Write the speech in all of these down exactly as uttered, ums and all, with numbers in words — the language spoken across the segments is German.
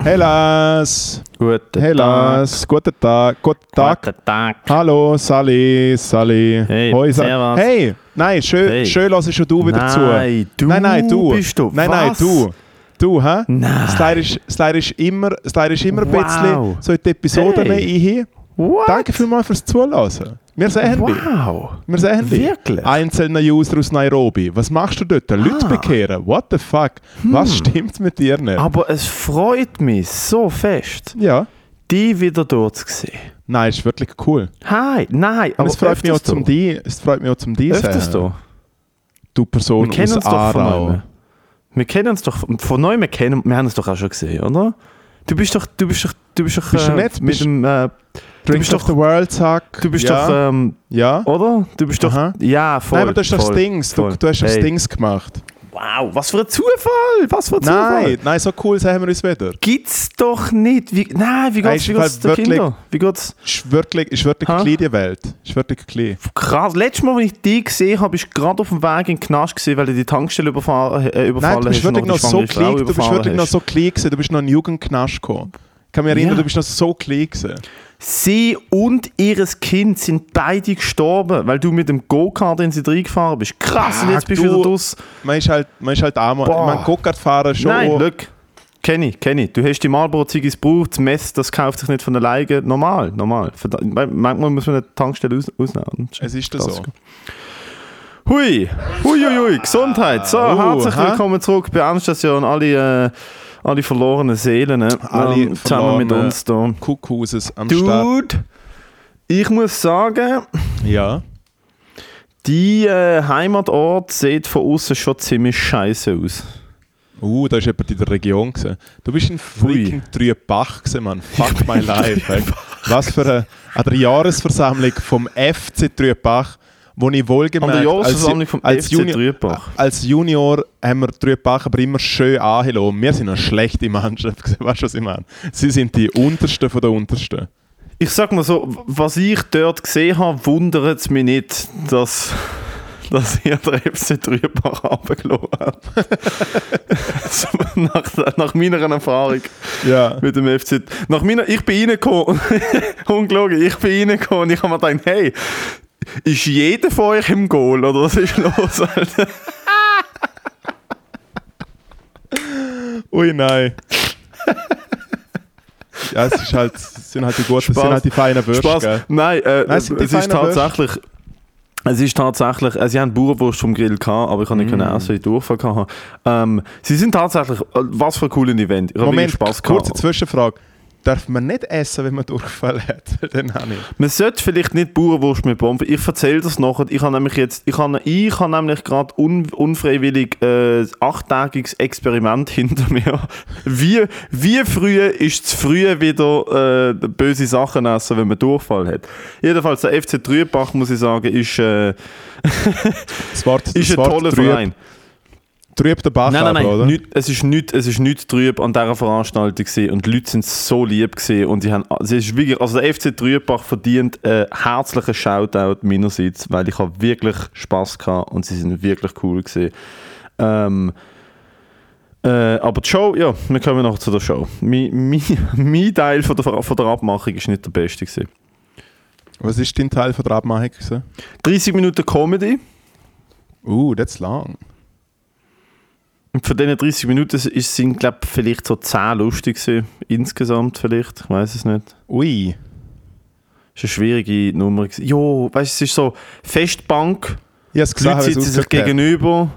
Hellas! Guten Hellas. Tag! Guten Tag! Guten Tag! Guten Tag! Hallo, Sally! Sally! Hey! Hoi, Sally. Hey! Nein, schön, hey. schön hörst schon du wieder nein, zu! Du nein, nein, du! Bist du. Nein, was? Nein, du! Du, hä? Nein! Das Teil ist immer, ist immer wow. ein bisschen so in die Episoden hey. rein. Danke vielmals fürs Zuhören! Wir sehen wow. dich. Wir sehen dich. Wirklich? Einzelner User aus Nairobi. Was machst du dort? Ah. Leute bekehren. What the fuck? Hm. Was stimmt mit dir nicht? Aber es freut mich so fest, ja. dich wieder dort zu sehen. Nein, es ist wirklich cool. Hi, nein. Aber es, freut mich auch zum die, es freut mich auch zum Dich. Öfters du? Du Person wir aus Ahrtal. Wir kennen uns doch von neuem. Wir, wir haben es doch auch schon gesehen, oder? Du bist doch... Du bist doch... Du bist doch... Bist äh, du mit dem... Äh, Du bist doch der World Sack. Du bist ja. doch, ähm, ja. oder? Du bist doch, Aha. ja, voll. Nein, aber du hast doch Stings, du, du hast hey. Stings gemacht. Wow, was für ein Zufall, was für ein Zufall. Nein, nein, so cool sehen wir uns wieder. Gibt's doch nicht. Wie, nein, wie geht's, wie geht's den Kindern? Wie geht's? Ist wirklich, ist wirklich klein, die Welt. Ist wirklich klein. Krass, letztes Mal, als ich dich gesehen habe, bist du gerade auf dem Weg in den Knast gewesen, weil du die Tankstelle überfahren, äh, überfallen nein, du bist hast. Wirklich noch so klein, du bist wirklich hast. noch so klein gewesen, du bist noch in den Jugendknast gekommen. Ich kann mich erinnern, ja. du bist noch so klein gewesen. Sie und ihres Kind sind beide gestorben, weil du mit dem Go-Kart in sie reingefahren bist. Krass, ja, und jetzt bist du wieder draus. Man ist halt, man ist halt armer. Man Go-Kart fahren schon. Nein, look. Kenn ich, kenn ich. Du hast die Marlboro-Ziggis gebraucht, das Mess, das kauft sich nicht von alleine. Normal, normal. Manchmal muss man eine Tankstelle aus- ausnehmen. Es ist das so. Hui, hui, hui, hui. Gesundheit. So, uh, herzlich ha? willkommen zurück bei Endstation. Alle... Äh, Alle verlorenen Seelen, alle ähm, zusammen mit uns da. Kuckhauses am Start. Dude, ich muss sagen, ja. die äh, Heimatort sieht von außen schon ziemlich scheiße aus. Uh, da war jemand in der Region. Gewesen. Du bist in freaking Trübbach gewesen, Mann. Fuck my life. Ey. Was für eine, eine Jahresversammlung vom F C Trübbach. Wo ich wohlgemerkt, an der Jahresversammlung vom als, als F C Trübbach. Als Junior haben wir Trübbach aber immer schön angelogen. Wir sind eine schlechte Mannschaft. Weißt du, was ich meine? Sie sind die Untersten von der Untersten. Ich sag mal so, was ich dort gesehen habe, wundert es mich nicht, dass, dass ich den F C Trübbach runtergelassen habe. nach, nach meiner Erfahrung ja. mit dem F C. Nach meiner, ich bin reingekommen, ungelogen, ich bin reingekommen und ich habe mir gedacht, hey, ist jeder von euch im Goal, oder was ist los, Alter? Ui, nein. Ja, es ist halt, sind halt die guten, sind halt die feinen Würste. Nein, äh, nein, es, sind die es, ist tatsächlich, es ist tatsächlich, äh, sie haben Bauernwurst vom Grill gehabt, aber ich kann nicht mm. können essen, weil ich Durchfall gehabt habe. Ähm, sie sind tatsächlich, was für ein cooles Event. Ich Moment, Spaß kurze gehabt. Zwischenfrage. Darf man nicht essen, wenn man Durchfall hat? Dann auch nicht. Man sollte vielleicht nicht Bauernwurst mit Bomben. Ich erzähle das nachher. Ich habe nämlich jetzt, ich habe, ich habe nämlich gerade un, unfreiwillig ein äh, achttägiges Experiment hinter mir. Wie, wie früh ist es früh wieder äh, böse Sachen essen, wenn man Durchfall hat? Jedenfalls, der F C Trübbach, muss ich sagen, ist, äh, das Wort, ist ein das Wort toller Trüb. Verein. Trüb der Bach, nein, nein, nein, aber, oder? Nicht, es ist nichts es ist nicht trüb an dieser Veranstaltung gewesen. Und die Leute waren so lieb gewesen. Und sie haben, also es ist wirklich, also der F C Trübbach verdient einen herzlichen Shoutout meinerseits, weil ich habe wirklich Spass gehabt und sie sind wirklich cool gewesen. Ähm, äh, aber die Show, ja, wir kommen noch zu der Show. Mein, mein, mein Teil von der, von der Abmachung war nicht der beste gewesen. Was war dein Teil von der Abmachung gewesen? dreißig Minuten Comedy. Uh, that's long. Und von diesen dreißig Minuten sind, glaube ich, vielleicht so zehn lustig gewesen. Insgesamt vielleicht, ich weiß es nicht. Ui. Das war eine schwierige Nummer. Jo, weißt du, es ist so Festbank, ja, die Leute sitzen sich gegenüber.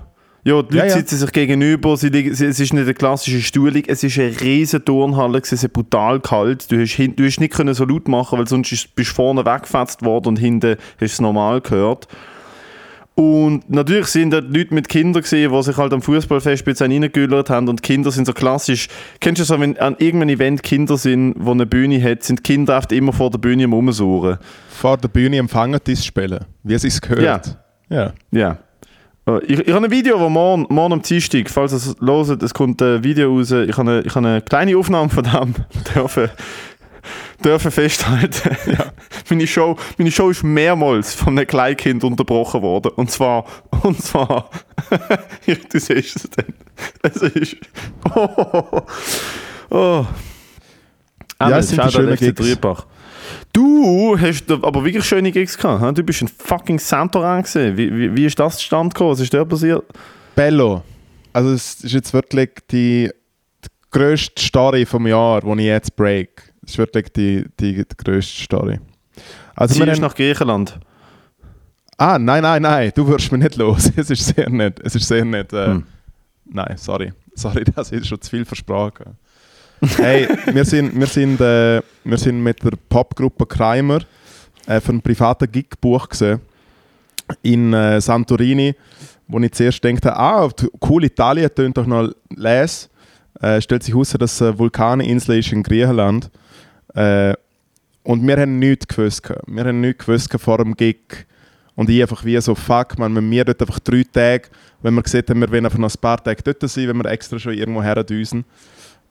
Ja, die Leute ja, ja. sitzen sich gegenüber, sie liegen, sie, es ist nicht eine klassische Stuhlung, es ist eine riesen Turnhalle, es ist brutal kalt, du hast, hin, du hast nicht können so laut machen, weil sonst ist, bist du vorne weggefetzt worden und hinten hast du es normal gehört. Und natürlich sind da Leute mit Kindern gesehen, die sich halt am Fußballfestplatz reingegüllert haben. Und Kinder sind so klassisch. Kennst du so, wenn an irgendeinem Event Kinder sind, wo eine Bühne hat, sind Kinder oft immer vor der Bühne am Rumsuchen. Vor der Bühne am Fangendiss spielen, wie es sich gehört. Ja. Ja. ja. Ich, ich habe ein Video, das morgen, morgen am Dienstag, falls ihr es hört, es kommt ein Video raus. Ich habe eine, ich habe eine kleine Aufnahme von dem dürfen. Dürfen festhalten. Ja. Meine Show, meine Show ist mehrmals von einem Kleinkind unterbrochen worden. Und zwar, und zwar, du siehst es dann. Es ist Oh, oh, oh. Ja, es sind die schönen F C Trübbach. Du hast aber wirklich schöne Gigs gehabt. Du bist ein fucking Santorini gewesen. Wie, wie, wie ist das zustande gekommen? Was ist da passiert? Bello. Also es ist jetzt wirklich die, die grösste Story vom Jahr, die ich jetzt break. Es ist wirklich die, die, die grösste Story. Also wir sind nach Griechenland. Ah, nein, nein, nein. Du wirst mir nicht los. Es ist sehr nett. Es ist sehr nett. Äh, hm. Nein, sorry. Sorry, das ist schon zu viel versprochen. Hey, wir sind, wir, sind, äh, wir sind mit der Popgruppe Crimer äh, für einen privaten Gig gebucht in äh, Santorini, wo ich zuerst dachte, ah, cool, Italien tönt doch noch les. Äh, stellt sich heraus, dass es eine Vulkaninsel ist in Griechenland. Äh, und wir haben nichts gewusst. Wir haben nichts gewusst vor dem Gig. Und ich einfach wie so, fuck, man, wenn wir dort einfach drei Tage, wenn wir gesehen haben, wir wollen einfach noch ein paar Tage dort sein, wenn wir extra schon irgendwo herdüsen.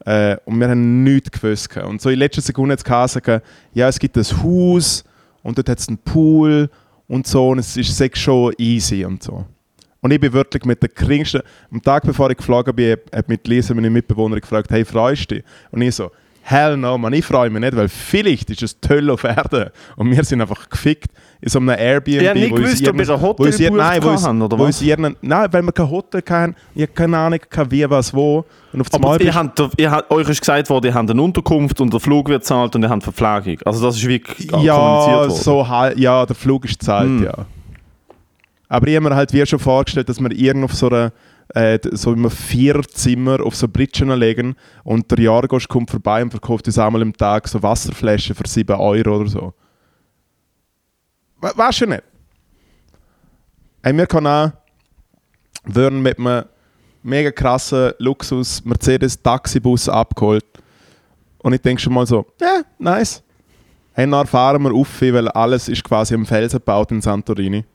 Äh, und wir haben nichts gewusst. Und so in letzter Sekunde hat es gesagt, ja, es gibt ein Haus und dort hat es einen Pool und so und es ist sechs schon easy und so. Und ich bin wirklich mit der geringsten, am Tag bevor ich geflogen bin, hat mich Lisa, meine Mitbewohnerin, gefragt, hey, freust du dich? Und ich so, hell no, man, ich freue mich nicht, weil vielleicht ist es die Hölle auf Erden und wir sind einfach gefickt in so einem Airbnb. Ich habe nicht gewusst, ob wir ein Hotel gebucht haben, oder was? Nein, weil wir kein Hotel hatten, ich habe keine Ahnung, kein wie, was, wo. Und auf aber ihr habt, ihr habt, euch ist gesagt worden, ihr habt eine Unterkunft und der Flug wird gezahlt und ihr habt Verpflegung. Also das ist wirklich ja, kommuniziert worden. So, ja, der Flug ist gezahlt, hm. ja. Aber ich habe mir halt wie schon vorgestellt, dass wir irgendwo auf so einer Äh, so immer vier Zimmer auf so Britschen legen und der Jargosch kommt vorbei und verkauft uns einmal am Tag so Wasserflaschen für sieben Euro oder so. We- weißt du nicht? Hey, wir können auch würden mit einem mega krassen Luxus Mercedes-Taxibus abgeholt und ich denke schon mal so, ja, yeah, nice. Hey, dann fahren wir auf, weil alles ist quasi am Felsen gebaut in Santorini.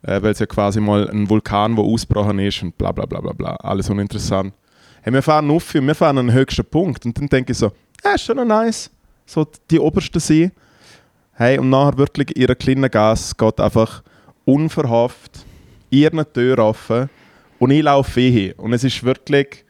Weil es ja quasi mal ein Vulkan, der ausgebrochen ist und bla bla bla bla bla, alles uninteressant. Hey, wir fahren auf und wir fahren an den höchsten Punkt und dann denke ich so, ja, ist schon noch nice, so die oberste See. Hey, und nachher wirklich ihre kleinen Gas geht einfach unverhofft ihre Tür offen und ich laufe hin. Und es ist wirklich,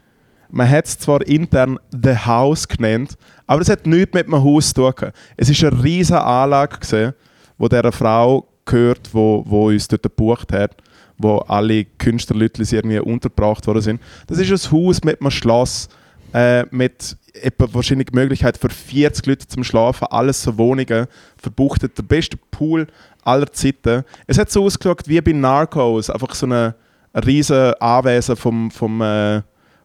man hat es zwar intern «The House» genannt, aber es hat nichts mit einem Haus zu tun. Es war eine riesige Anlage gewesen, wo dieser Frau gehört, wo, wo uns dort gebucht hat, wo alle Künstlerleute irgendwie untergebracht worden sind. Das ist ein Haus mit einem Schloss, äh, mit etwa wahrscheinlich Möglichkeit für vierzig Leute zum Schlafen, alles so Wohnungen, verbucht hat der beste Pool aller Zeiten. Es hat so ausgeschaut wie bei Narcos, einfach so eine, eine riesige Anwesen vom, vom, äh,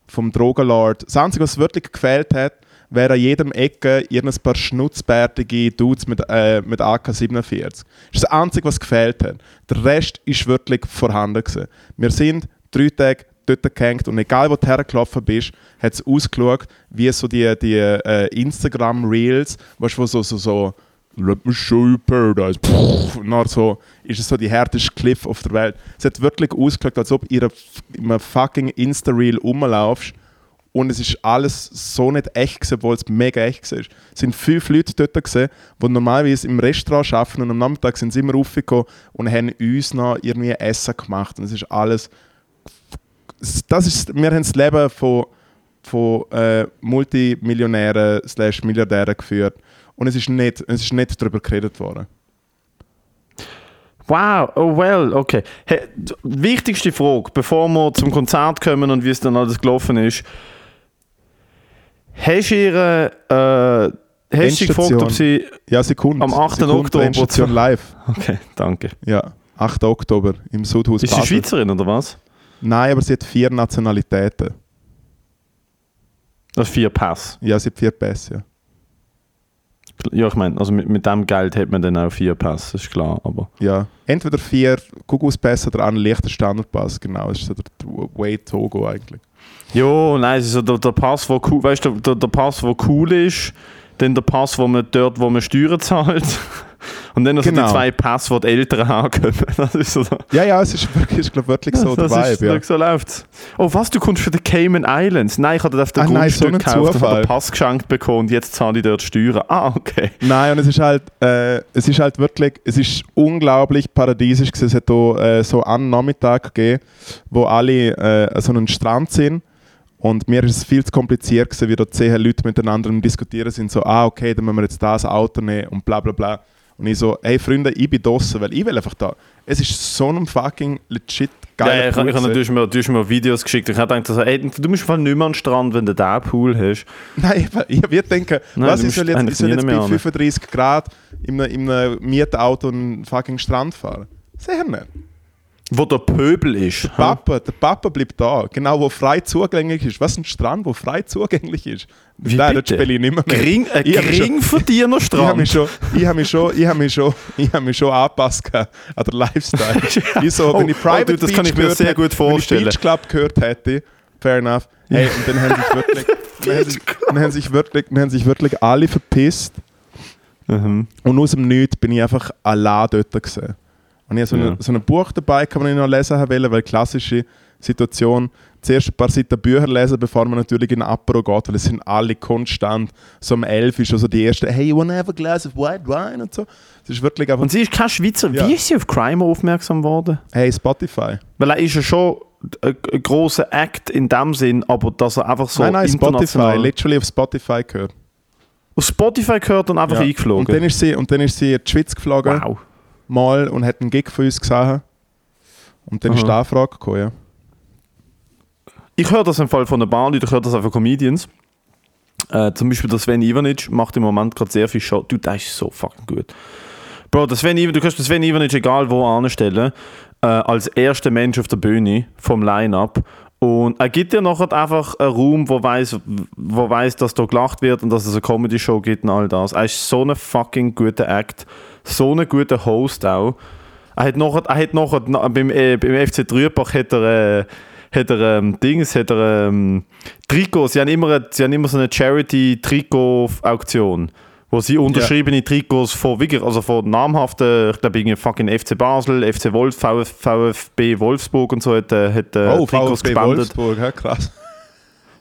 vom Drogenlord. Das Einzige, was wirklich gefehlt hat, wäre an jedem Ecke irgendein paar schnutzbärtige Dudes mit, äh, mit A K siebenundvierzig. Das ist das Einzige, was gefehlt hat. Der Rest war wirklich vorhanden gewesen. Wir sind drei Tage dort gehängt und egal wo du hergelaufen bist, hat es ausgeschaut wie so die, die äh, Instagram-Reels, weißt, wo so so, so «Let me show you paradise», pff, und so ist es so die härteste Cliff auf der Welt. Es hat wirklich ausgeschaut, als ob ihr in einem fucking Insta-Reel rumlaufst. Und es ist alles so nicht echt gewesen, obwohl es mega echt war. Es sind fünf Leute dort gewesen, die normalerweise im Restaurant arbeiten und am Nachmittag sind sie immer raufgekommen und haben uns noch irgendwie Essen gemacht. Und es ist alles... Das ist, wir haben das Leben von, von äh, Multimillionären slash Milliardären geführt. Und es ist nicht, es ist nicht darüber geredet worden. Wow, oh well, okay. Hey, die wichtigste Frage, bevor wir zum Konzert kommen und wie es dann alles gelaufen ist. Hast du ihre, äh, hast du gefragt, ob sie ja, am achten Sekunde Oktober Endstation live? Okay, danke. Ja, achter Oktober im Sudhaus Basel. Ist sie Schweizerin oder was? Nein, aber sie hat vier Nationalitäten. Also vier Pässe? Ja, sie hat vier Pässe, ja. Ja, ich meine, also mit, mit dem Geld hat man dann auch vier Pässe, ist klar, aber... Ja, entweder vier Gugus-Pässe oder einen leichten Standardpass, genau, das ist so der Way to go eigentlich. Jo, nein, also der, der Pass, wo cool, weißt, der, der Pass, der cool ist, dann der Pass, wo man dort, wo man Steuern zahlt und dann also genau. Die zwei Pässe, die die Eltern ankommen, das ist so... Ja, ja, es ist wirklich, glaub, wirklich so das, der das Vibe, ist, ja. So läuft's. Oh, was, du kommst von den Cayman Islands? Nein, ich habe das auf dem Grundstück nein, so gekauft, habe den Pass geschenkt bekommen und jetzt zahle ich dort Steuern. Ah, okay. Nein, und es ist halt, äh, es ist halt wirklich, es ist unglaublich paradiesisch gewesen. Es hat hier, äh, so einen Nachmittag gegeben, wo alle äh, so einen Strand sind. Und mir ist es viel zu kompliziert gewesen, wie da zehn Leute miteinander diskutieren sind, so, ah, okay, dann müssen wir jetzt das Auto nehmen und bla bla bla. Und ich so, hey Freunde, ich bin draussen, weil ich will einfach da. Es ist so ein fucking legit geiler ja, Pool. Ich, ich habe mir, du hast mir Videos geschickt und ich habe gedacht, ey, du musst nicht mehr an den Strand, wenn du diesen Pool hast. Nein, ich würde denken, Nein, was ich soll jetzt, ich soll jetzt bei fünfunddreißig Grad in einem, in einem Mietauto einen fucking Strand fahren. Sicher nicht. Wo der Pöbel ist. Der Papa, der Papa bleibt da, genau, wo frei zugänglich ist. Was ein Strand, wo frei zugänglich ist? Wie Nein, bitte? Das spiele ich nicht mehr. Gering, ein geringverdiener Strand. Ich habe mich, hab mich, hab mich, hab mich schon angepasst an den Lifestyle. Ich so, wenn oh, ich Private oh, das Beach kann ich mir sehr gut vorstellen. Wenn ich Beach Club gehört hätte, fair enough. Hey, und dann haben sich wirklich, dann haben sich, dann haben sich, wirklich, dann haben sich wirklich alle verpisst. Mhm. Und aus dem Nichts bin ich einfach allein dort gewesen. Und ich habe so, ja. eine, so ein Buch dabei, kann man noch lesen wollen, weil klassische Situation, zuerst ein paar Seiten Bücher lesen, bevor man natürlich in den Apero geht, weil es sind alle konstant, so um elf ist schon so die erste, hey, you wanna have a glass of white wine und so. Das ist wirklich einfach, und sie ist kein Schweizer, ja. Wie ist sie auf Crimer aufmerksam geworden? Hey, Spotify. Weil er ist ja schon ein grosser Act in dem Sinn, aber dass er einfach so nein, nein, international... Spotify, literally auf Spotify gehört. Auf Spotify gehört und einfach ja. eingeflogen? Und dann ist sie, und dann ist sie in die Schweiz geflogen. Wow. Mal und hat einen Gig von uns gesehen. Und dann Aha. ist die Anfrage gekommen, ja. Ich höre das im Fall von der Bahn, ich höre das auch von Comedians. Äh, zum Beispiel der Sven Ivanić macht im Moment gerade sehr viel Show. Du, das ist so fucking gut. Bro, der Sven Ivan, du kannst den Sven Ivanić egal wo anstellen, äh, als erster Mensch auf der Bühne vom Line-Up. Und er gibt dir nachher einfach einen Raum, wo weiss, wo weiss, dass da gelacht wird und dass es eine Comedy-Show gibt und all das. Er ist so ein fucking guter Act. So ein guter Host auch. Er hat nachher, er hat nachher beim, äh, beim F C Trübbach hat er, äh, hat er ähm, Dings, hat er ähm, Trikots. Sie haben immer, sie haben immer so eine Charity-Trikot-Auktion, wo sie unterschriebene yeah. Trikots von, wirklich, also von namhaften, ich glaube, fucking F C Basel, F C Wolf, Vf, VfB Wolfsburg und so hat, äh, hat äh, oh, Trikots gespendet. Oh, VfB Wolfsburg, ja, krass.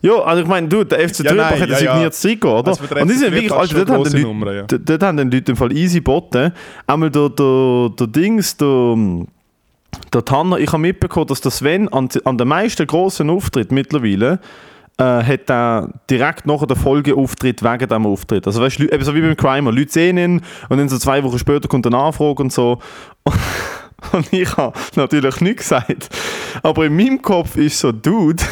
Ja, also ich meine, du, der F C Trübbach ja, hat ein ja, signiertes ja. Trikot, oder? Also und die sind wirklich, also dort haben, Leute, Nummer, ja. dort haben den Leute im Fall easy botten. Einmal der, der, der Dings, der, der Tanner, ich habe mitbekommen, dass der Sven an, an den meisten grossen Auftritten mittlerweile äh, hat er direkt nach der Folge Auftritt wegen diesem Auftritt. Also weißt du, eben so wie beim Crimer, Leute sehen ihn und dann so zwei Wochen später kommt eine Anfrage und so. Und ich habe natürlich nichts gesagt. Aber in meinem Kopf ist so, Dude,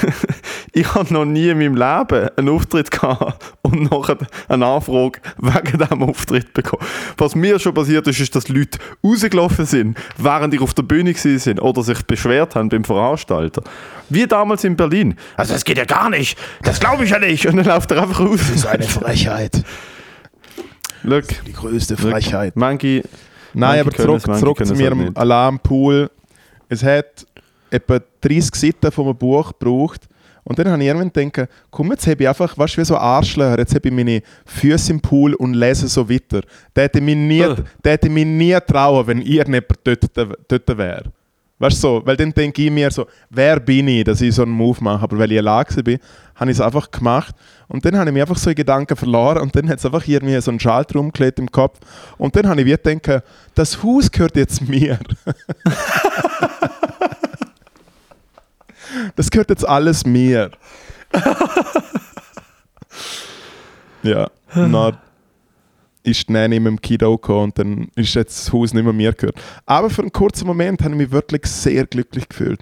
ich habe noch nie in meinem Leben einen Auftritt gehabt und nachher eine Anfrage wegen diesem Auftritt bekommen. Was mir schon passiert ist, ist, dass Leute rausgelaufen sind, während ich auf der Bühne war oder sich beschwert haben beim Veranstalter. Wie damals in Berlin. Also das geht ja gar nicht, das glaube ich ja nicht. Und dann läuft er einfach raus. Das ist eine Frechheit. Look, das ist die größte Frechheit. Manche... Nein, manche aber zurück, zurück zu mir Alarmpool. Es hat etwa dreißig Seiten von einem Buch gebraucht. Und dann habe ich irgendwann gedacht, komm, jetzt habe ich einfach, weißt du, wie so Arschlöcher, jetzt habe ich meine Füße im Pool und lese so weiter. Der hätte mich nie, oh. der hätte mich nie trauen, wenn irgendjemand dort, dort wäre. Weißt du, so, weil dann denke ich mir so, wer bin ich, dass ich so einen Move mache. Aber weil ich allein war, habe ich es einfach gemacht. Und dann habe ich mich einfach so in Gedanken verloren und dann hat es einfach irgendwie so einen Schalter umgelegt im Kopf. Und dann habe ich wieder gedacht, das Haus gehört jetzt mir. Das gehört jetzt alles mir. Ja, na. Ist die Nanny mit dem Kiddo gekommen und dann ist jetzt das Haus nicht mehr mir gehört. Aber für einen kurzen Moment habe ich mich wirklich sehr glücklich gefühlt.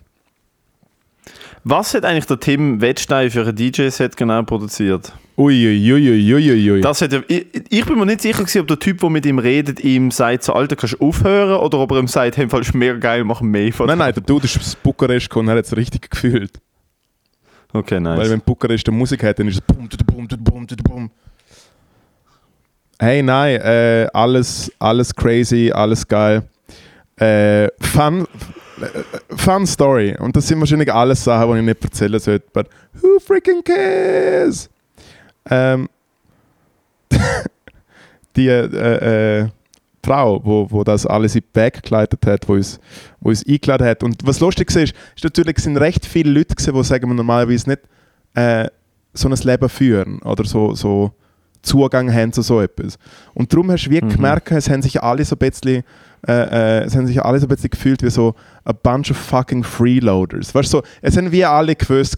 Was hat eigentlich der Tim Wettstein für ein D J-Set genau produziert? Uiuiuiuiuiui. Ui, ui, ui. Das hat ja, ich, ich bin mir nicht sicher gewesen, ob der Typ, der mit ihm redet, ihm sagt, so Alter, kannst du aufhören? Oder ob er ihm sagt, hey, Fall ist mehr geil, mach mehr von. Nein, nein, der Dude ist aus Bukarest gekommen und er hat es richtig gefühlt. Okay, nice. Weil wenn Bukarest eine Musik hat, dann ist es bum, bum, bum, bum. Hey, nein, äh, alles, alles crazy, alles geil. Äh, fun, äh, fun Story. Und das sind wahrscheinlich alles Sachen, die ich nicht erzählen sollte. But who freaking cares? Ähm, die äh, äh, Frau, wo, wo das alles in die Bag geleitet hat, wo uns, wo uns eingeladen hat. Und was lustig war, ist, ist natürlich sind recht viele Leute gewesen, die sagen wir normalerweise nicht äh, so ein Leben führen oder so... so Zugang haben zu so etwas. Und darum hast du wirklich mhm. gemerkt, es haben sich alle so ein bisschen, äh, äh, es haben sich alle so ein bisschen gefühlt wie so a bunch of fucking Freeloaders. Weißt du, so, es haben wir alle gewusst,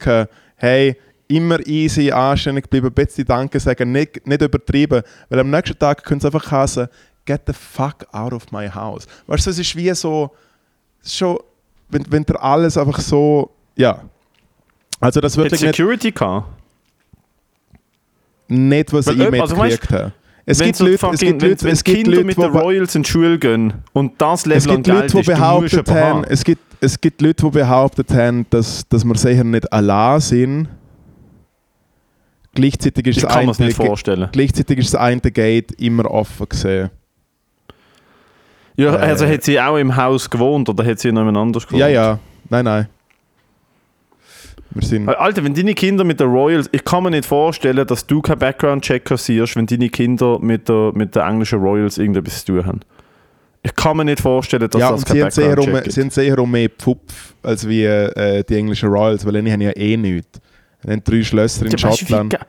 hey, immer easy, anständig bleiben, ein bisschen Danke sagen, nicht, nicht übertrieben. Weil am nächsten Tag können sie einfach heißen, get the fuck out of my house. Weißt du, es ist wie so, ist schon, wenn, wenn dir alles einfach so, ja. Also das wirklich nicht... Security gehabt? Nicht, was ich mitgekriegt also, weißt, habe. Es wenn gibt so Leute, fucking, es gibt wenn, Leute, wenn es Kinder Leute, mit den Royals in die Schule gehen und das Level an Geld ist, behauptet haben, es, gibt, es gibt Leute, die behauptet haben, dass, dass wir sicher nicht allein sind. Gleichzeitig ist, das eine, nicht vorstellen. Gleichzeitig ist das eine Gate immer offen gesehen. Ja, also äh. hat sie auch im Haus gewohnt oder hat sie noch jemand anders gewohnt? Ja, ja. Nein, nein. Alter, wenn deine Kinder mit den Royals... Ich kann mir nicht vorstellen, dass du keinen Background-Check kassierst, wenn deine Kinder mit den mit der englischen Royals irgendetwas zu tun haben. Ich kann mir nicht vorstellen, dass ja, das kein Background-Check ist. Sie haben sicher um mehr Pfupf als wie äh, die englischen Royals, weil die haben ja eh nichts. Die haben drei Schlösser in ja, Schottland. Weißt,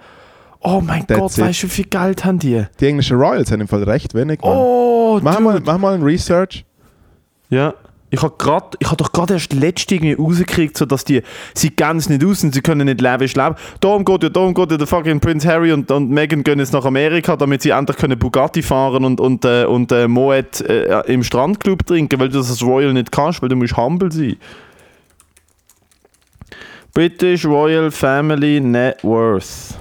oh mein That's Gott, it. Weißt du, wie viel Geld haben die? Die englischen Royals haben im Fall recht wenig. Mann. Oh, mach mal, mach mal ein Research. Ja. Ich habe hab doch gerade erst letzte irgendwie rausgekriegt, so dass die, sie gehen es nicht aus und sie können nicht leben, ist leben. Darum geht ja, darum geht ja der fucking Prince Harry und, und Meghan gehen jetzt nach Amerika, damit sie endlich können Bugatti fahren und, und, äh, und äh, Moet äh, im Strandclub trinken, weil du das als Royal nicht kannst, weil du musst humble sein. British Royal Family Net Worth.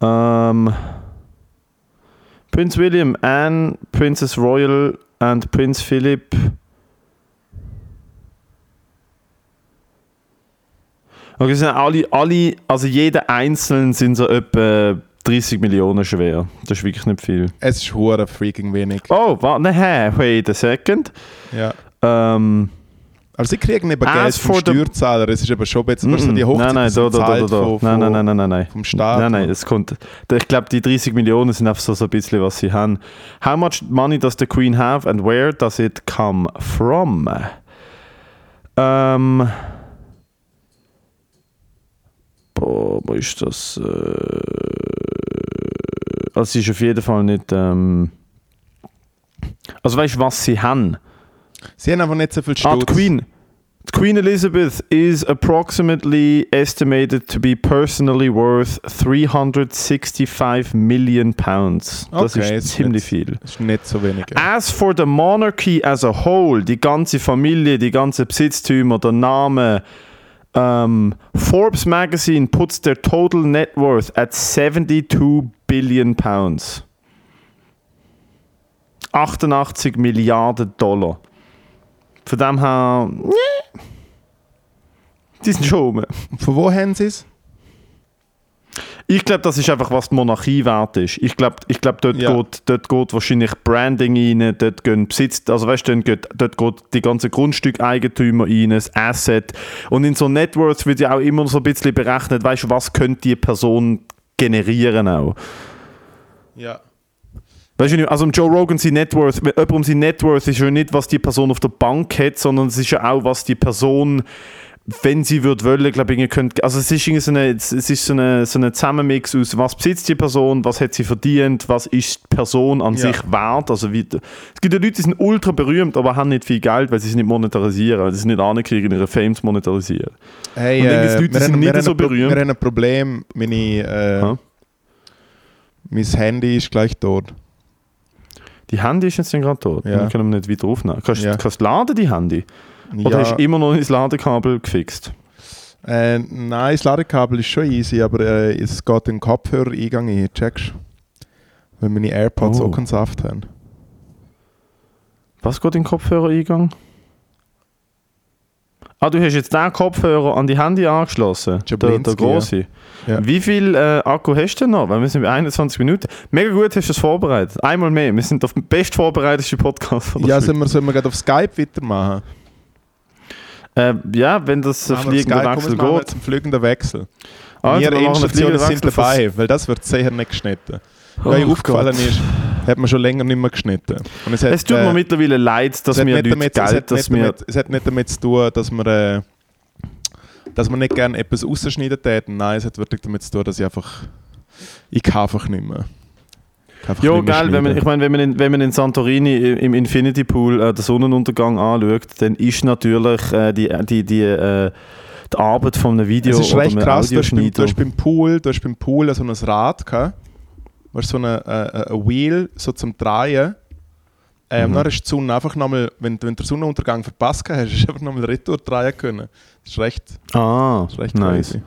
Ähm... Um. Prince William, Anne, Princess Royal and Prince Philip. Okay, sind alle, alle, also jeder Einzelne sind so etwa dreißig Millionen schwer. Das ist wirklich nicht viel. Es ist hure freaking wenig. Oh, warte, ne, wait a second. Ja. Ähm, also sie kriegen eben Geld vom Steuerzahler, es ist aber schon jetzt mm, so die Hochzeitszahl vom Staat. Nein, nein, nein, nein, nein. Vom Staat. Nein, nein, es kommt. Ich glaube, die dreißig Millionen sind einfach so, so ein bisschen, was sie haben. How much money does the Queen have and where does it come from? Ähm... Boah, wo ist das? Also sie ist auf jeden Fall nicht... Ähm also weißt du, was sie haben? Sie haben aber nicht so viel Stutz. Ah, die Queen. Die Queen Elizabeth is approximately estimated to be personally worth three hundred sixty-five million pounds. Das okay, ist ziemlich ist nicht, viel. Das ist nicht so wenig. Ja. As for the monarchy as a whole, die ganze Familie, die ganzen Besitztümer, der Name, um, Forbes Magazine puts their total net worth at seventy-two billion pounds. achtundachtzig Milliarden Dollar. Von dem her... Die sind schon rum. Von wo haben sie es? Ich glaube, das ist einfach, was die Monarchie wert ist. Ich glaube, ich glaub, dort, ja. geht, dort geht wahrscheinlich Branding rein, dort gehen Besitz... Also weißt du, dort, dort geht die ganze Grundstückeigentümer rein, das Asset. Und in so Net Worth wird ja auch immer so ein bisschen berechnet, weißt du, was könnte die Person generieren auch. Ja. Weißt du, also um Joe Rogan sein Net Worth, jemand um sein Net Worth ist ja nicht, was die Person auf der Bank hat, sondern es ist ja auch, was die Person, wenn sie würde wollen, glaube ich, könnte. Also es ist so eine, es ist so eine, so eine Zusammenmix aus, was besitzt die Person, was hat sie verdient, was ist die Person an ja. sich wert. Also wie, es gibt ja Leute, die sind ultra berühmt, aber haben nicht viel Geld, weil sie es nicht monetarisieren, weil sie es nicht ankriegen, ihre Fame zu monetarisieren. Hey, und dann gibt es Leute, die sind nicht so berühmt. Wir haben ein Problem, meine, äh, huh? mein Handy ist gleich tot. Die Handy ist jetzt gerade tot. Ja. Wir können nicht weiter aufnehmen. Kannst du ja. laden, die Handy? Oder ja. hast du immer noch ins Ladekabel gefixt? Äh, nein, das Ladekabel ist schon easy, aber äh, es geht in den Kopfhörereingang ein. Checkst du? Weil meine AirPods oh. auch keinen Saft haben. Was geht in den Kopfhörereingang? Ah, du hast jetzt den Kopfhörer an die Handy angeschlossen. Der, der große. Ja. Wie viel äh, Akku hast du denn noch? Weil wir sind bei einundzwanzig Minuten. Mega gut hast du es vorbereitet. Einmal mehr. Wir sind auf dem best vorbereiteten Podcast. Ja, sollen wir, sollen wir gerade auf Skype weitermachen? Äh, ja, wenn das ein fliegender Wechsel geht. Jetzt ein fliegender Wechsel. Also, wir Institutionen sind dabei, weil das wird sicher nicht geschnitten. Was oh aufgefallen Gott. ist, hat man schon länger nicht mehr geschnitten. Und es, hat, es tut mir äh, mittlerweile leid, dass wir Leute damit, Geld, es hat dass damit, Es hat nicht damit zu tun, dass wir, äh, dass wir nicht gerne etwas rausschneiden täten. Nein, es hat wirklich damit zu tun, dass ich einfach... Ich kann einfach nicht mehr. Einfach ja, geil, wenn man, ich meine, wenn man in, wenn man in Santorini im Infinity Pool äh, den Sonnenuntergang anschaut, dann ist natürlich äh, die, die, die, äh, die Arbeit von einem Video. Es ist recht krass, du hast beim, beim Pool, du hast beim Pool so ein Rad gehabt, so ein äh, Wheel so zum Drehen. Ähm, mhm. Dann hast du die Sonne einfach nochmal, wenn, wenn du den Sonnenuntergang verpasst hast, hast du einfach nochmal retour drehen können. Das ist recht, ah, das ist recht nice. Crazy.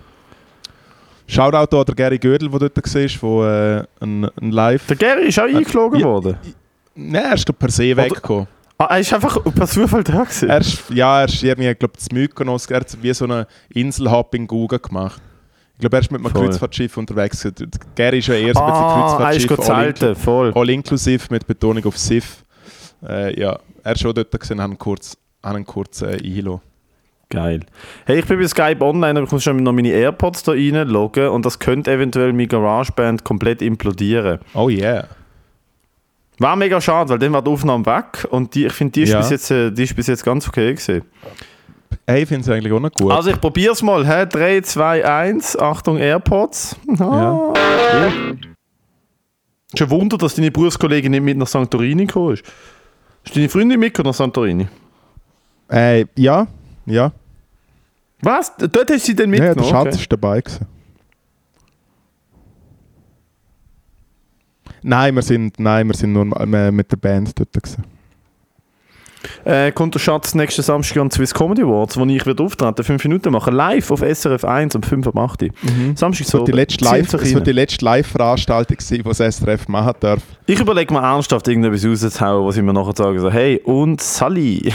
Shoutout an der Gary Gödel, der dort war, der äh, ein, ein Live... Der Gary ist auch äh, eingeflogen ja, worden? Nein, er ist per se weggekommen. Ah, er ist einfach per Zufall da gewesen? Er ist, ja, er ist irgendwie, ich glaube, zu Mykonos, er hat wie so eine Inselhopping-Google gemacht. Ich glaube, er ist mit einem voll. Kreuzfahrtschiff unterwegs. Der Gary ist ja eher so ein bisschen Kreuzfahrtschiff. Ah, all, all inklusiv mit Betonung auf Sif. Äh, ja, er ist schon dort gesehen, haben kurz, haben kurz äh, eingelassen. Geil. Hey, ich bin bei Skype online, aber ich muss schon noch meine AirPods da reinloggen und das könnte eventuell meine GarageBand komplett implodieren. Oh yeah. War mega schade, weil dann war die Aufnahme weg und die, ich finde, die, ja. äh, die ist bis jetzt ganz okay gewesen. Hey, ich finde es eigentlich auch noch gut. Also ich probiere es mal. Hey, drei, zwei, eins, Achtung AirPods. Ah. Ja. Ja. Schon Wunder, dass deine Berufskollegin nicht mit nach Santorini gekommen ist. Ist deine Freundin mitgekommen nach Santorini? Äh, ja. Ja. Was? Dort hast du sie denn mitgenommen? Ja, der Schatz okay. ist dabei gewesen. Nein, wir sind, nein, wir sind nur mit der Band dort gewesen. Äh, kommt der Schatz nächsten Samstag an Swiss Comedy Awards, wo ich wieder auftreten, fünf Minuten machen, live auf S R F eins um fünf Uhr acht. Mhm. Samstag so. Das wird die letzte Live-Veranstaltung sein, die das S R F machen darf. Ich überlege mir ernsthaft, irgendetwas rauszuhauen, was ich mir nachher sage, so, hey, und Sally.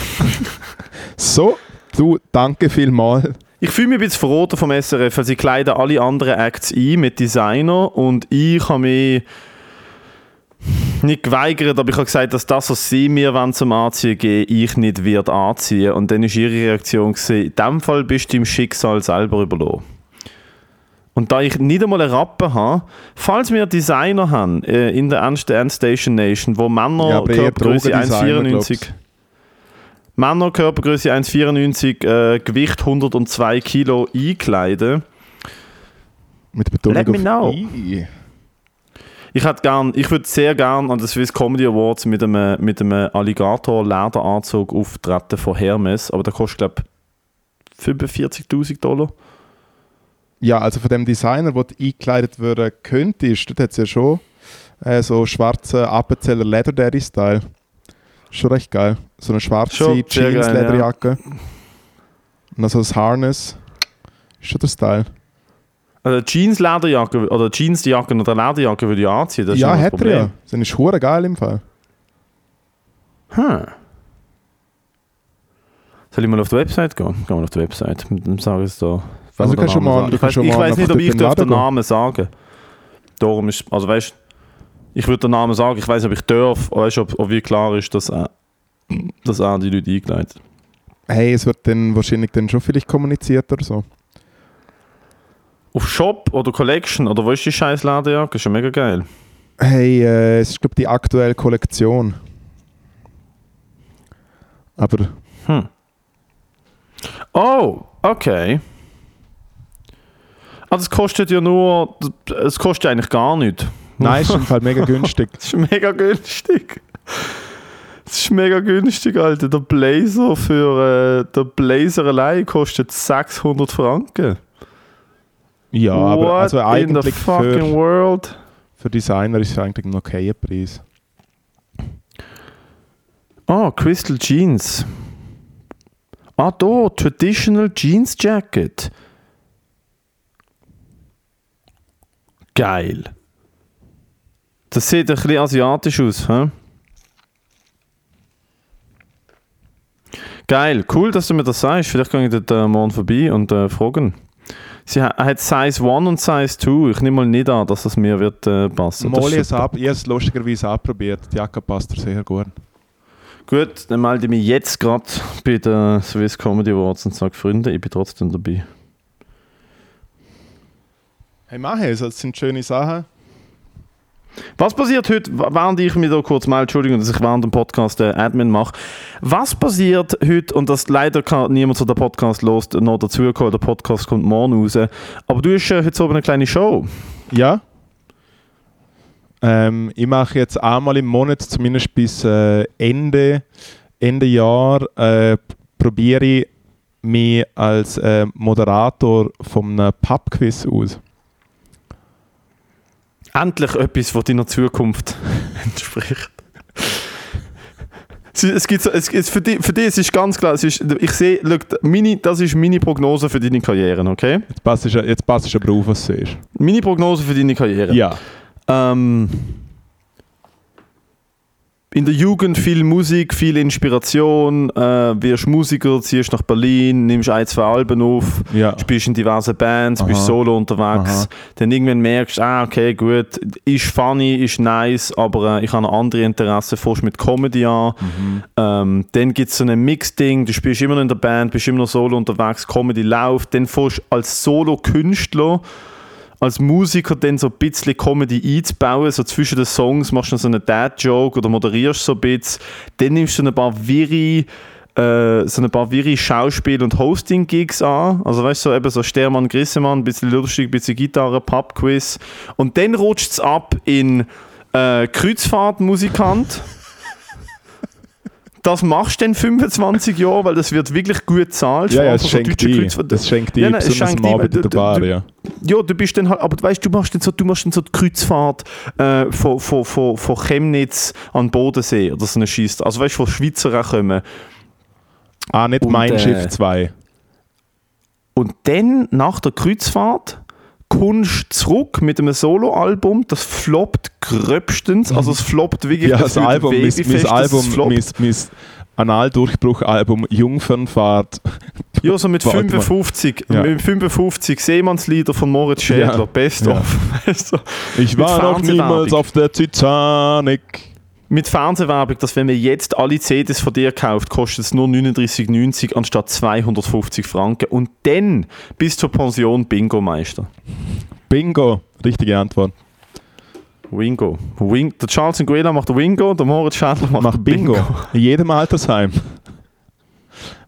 So, du, danke vielmals. Ich fühle mich ein bisschen verraten vom S R F, weil sie kleiden alle anderen Acts ein mit Designer und ich habe mich nicht geweigert, aber ich habe gesagt, dass das, was sie mir zum Anziehen geben, ich nicht wird anziehen. Und dann war ihre Reaktion, in diesem Fall bist du im Schicksal selber überlassen. Und da ich nicht einmal einen Rappen habe, falls wir Designer haben in der Endstation Nation, wo Männer ja, Körpergröße eins Komma vierundneunzig... Männer Körpergröße eins Komma vierundneunzig, äh, Gewicht hundertzwei Kilo einkleiden. Mit Betonung Let me auf I. Ich, ich würde sehr gerne an den Swiss Comedy Awards mit einem, mit einem Alligator-Lederanzug auftreten von Hermes, aber der kostet, glaube ich, fünfundvierzigtausend Dollar. Ja, also von dem Designer, der eingekleidet werden könnte, dort hat es ja schon äh, so schwarzen Appenzeller Leather-Daddy-Style. Schon recht geil. So eine schwarze Jeans-Lederjacke. Ja. Und dann so ein Harness. Ist schon der Style. Also Jeans-Lederjacke oder Jeans-Jacke oder Lederjacke würde ich anziehen. Das ja, ist hätte er ja. Dann ist hure geil im Fall. Hm. Soll ich mal auf die Website gehen? Gehen wir auf die Website. Dann sage ich es da. Also du kannst schon mal, du kannst schon mal. Ich weiß nicht, ob ich den Namen sagen darf. Darum ist. Also weißt du. Ich würde den Namen sagen, ich weiß, ob ich darf, aber weißt, ob, ob wie klar ist, dass er, dass er die Leute eingeleitet. Hey, es wird dann wahrscheinlich dann schon vielleicht kommuniziert oder so. Auf Shop oder Collection oder wo ist die scheiß Ladejacke? Ist ja mega geil. Hey, äh, es ist glaube ich die aktuelle Kollektion. Aber... Hm. Oh, okay. Also es kostet ja nur... Es kostet eigentlich gar nichts. Nein, ist im Fall mega günstig. Das ist mega günstig. Das ist mega günstig, Alter. Der Blazer für äh, der Blazer allein kostet sechshundert Franken. Ja, What aber also eigentlich in the fucking für, world? Für Designer ist es eigentlich ein okayer Preis. Ah, oh, Crystal Jeans. Ah, da, Traditional Jeans Jacket. Geil. Das sieht ein bisschen asiatisch aus. He? Geil, cool, dass du mir das sagst. Vielleicht gehe ich dort äh, morgen vorbei und äh, fragen. Sie ha- hat Size eins und Size zwei. Ich nehme mal nicht an, dass das mir wird, äh, passen wird. Ich habe es lustigerweise anprobiert. Die Jacke passt sehr gut. Gut, dann melde ich mich jetzt gerade bei den Swiss Comedy Awards und sage, Freunde, ich bin trotzdem dabei. Hey, mach es, das sind schöne Sachen. Was passiert heute, während ich mich da kurz melde, Entschuldigung, dass ich während dem Podcast äh, Admin mache, was passiert heute, und das leider kann niemand zu den Podcast hört, noch dazukommen, der Podcast kommt morgen raus, aber du hast äh, heute so eine kleine Show. Ja. Ähm, ich mache jetzt einmal im Monat, zumindest bis äh, Ende, Ende Jahr, äh, probiere ich mich als äh, Moderator von einem Pub-Quiz aus. Endlich etwas, was deiner Zukunft entspricht. Es gibt so, es, es, für dich die, ist ganz klar, es ist, ich sehe, look, meine, das ist meine Prognose für deine Karriere, okay? Jetzt passt jetzt passt aber auf, was du siehst. Meine Prognose für deine Karriere? Ja. Ähm, in der Jugend viel Musik, viel Inspiration, äh, wirst Musiker, ziehst nach Berlin, nimmst ein, zwei Alben auf, ja. Spielst in diversen Bands, aha. Bist solo unterwegs. Aha. Dann irgendwann merkst du, ah, okay, gut, ist funny, ist nice, aber äh, ich habe andere Interessen, fährst mit Comedy an. Mhm. Ähm, dann gibt es so ein Mix-Ding, du spielst immer noch in der Band, bist immer noch solo unterwegs, Comedy läuft, dann fährst du als Solo-Künstler als Musiker dann so ein bisschen Comedy einzubauen, so zwischen den Songs machst du so einen Dad-Joke oder moderierst so ein bisschen, dann nimmst du ein paar wirre, äh, so ein paar wirre Schauspiel- und Hosting-Gigs an, also weißt du, so eben so Stermann, Grissemann, ein bisschen lustig, ein bisschen Gitarre, Pub-Quiz und dann rutscht es ab in äh, Kreuzfahrt-Musikant. Das machst du dann fünfundzwanzig Jahre, weil das wird wirklich gut zahlt. Ja, ja, es schenkt so dir. Das schenkt dir, ja, nein, besonders am Abend in der Bar, ja. Ja, du bist dann halt, aber weißt, du machst dann so, du machst dann so die Kreuzfahrt äh, von, von, von, von Chemnitz an Bodensee oder so eine Scheiße. Also weißt du, wo Schweizer auch kommen. Ah, nicht und, mein Schiff zwei. Und dann, nach der Kreuzfahrt, kommst zurück mit einem Solo-Album, das floppt gröbstens, also es floppt wirklich. Ja, das Album, mein, mein Album, mein, mein Analdurchbruch-Album Jungfernfahrt. Ja, so mit fünfundfünfzig, ja. Mit fünfundfünfzig Seemannslieder von Moritz Schädler, ja. Best of. Ja. Also, ich war noch niemals auf der Titanic. Mit Fernsehwerbung, dass wenn man jetzt alle C Ds von dir kauft, kostet es nur neununddreißig neunzig anstatt zweihundertfünfzig Franken. Und dann bis zur Pension Bingo-Meister. Bingo, richtige Antwort. Wingo. Wing- der Charles Nguyen macht Wingo, der Moritz Schädler macht, macht Bingo. Bingo. In jedem Altersheim.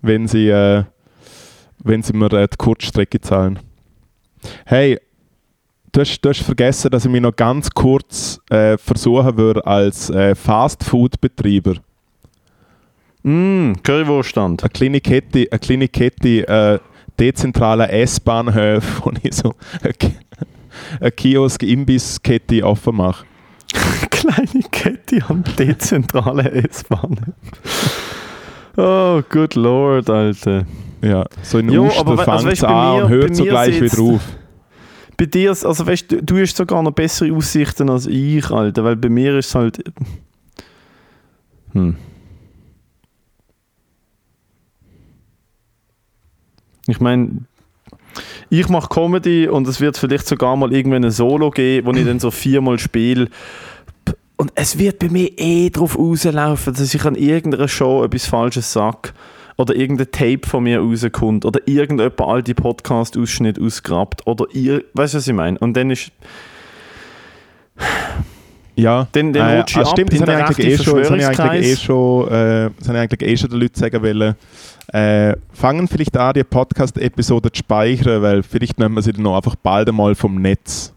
Wenn sie, äh, wenn sie mir äh, die Kurzstrecke zahlen. Hey, Du hast, du hast vergessen, dass ich mich noch ganz kurz äh, versuchen würde als äh, Fast-Food-Betreiber. Mm, Currywurststand. Eine kleine Kette, eine kleine Kette äh, dezentraler S-Bahnhöfe, wo ich so eine, eine Kiosk-Imbiss-Kette offen mache. Kleine Kette am dezentralen S-Bahnhöfen. Oh, good lord, Alter. Ja, so in Uster fängt es an und hört sogleich wieder auf. Bei dir, also weißt du, du hast sogar noch bessere Aussichten als ich, Alter, weil bei mir ist es halt... Hm. Ich meine, ich mache Comedy und es wird vielleicht sogar mal irgendwann ein Solo geben, wo ich dann so viermal spiele. Und es wird bei mir eh drauf rauslaufen, dass ich an irgendeiner Show etwas Falsches sage. Oder irgendein Tape von mir rauskommt. Oder irgendjemand all die Podcast-Ausschnitte ausgrabt. Oder ihr. Weißt du, was ich meine? Und dann ist. Ja. Dann, dann äh, rutscht ich also ab. Stimmt, in das habe ich, eh eh äh, ich eigentlich eh schon den Leuten sagen wollen. Äh, fangen vielleicht an, die Podcast-Episode zu speichern, weil vielleicht nehmen wir sie dann noch einfach bald einmal vom Netz.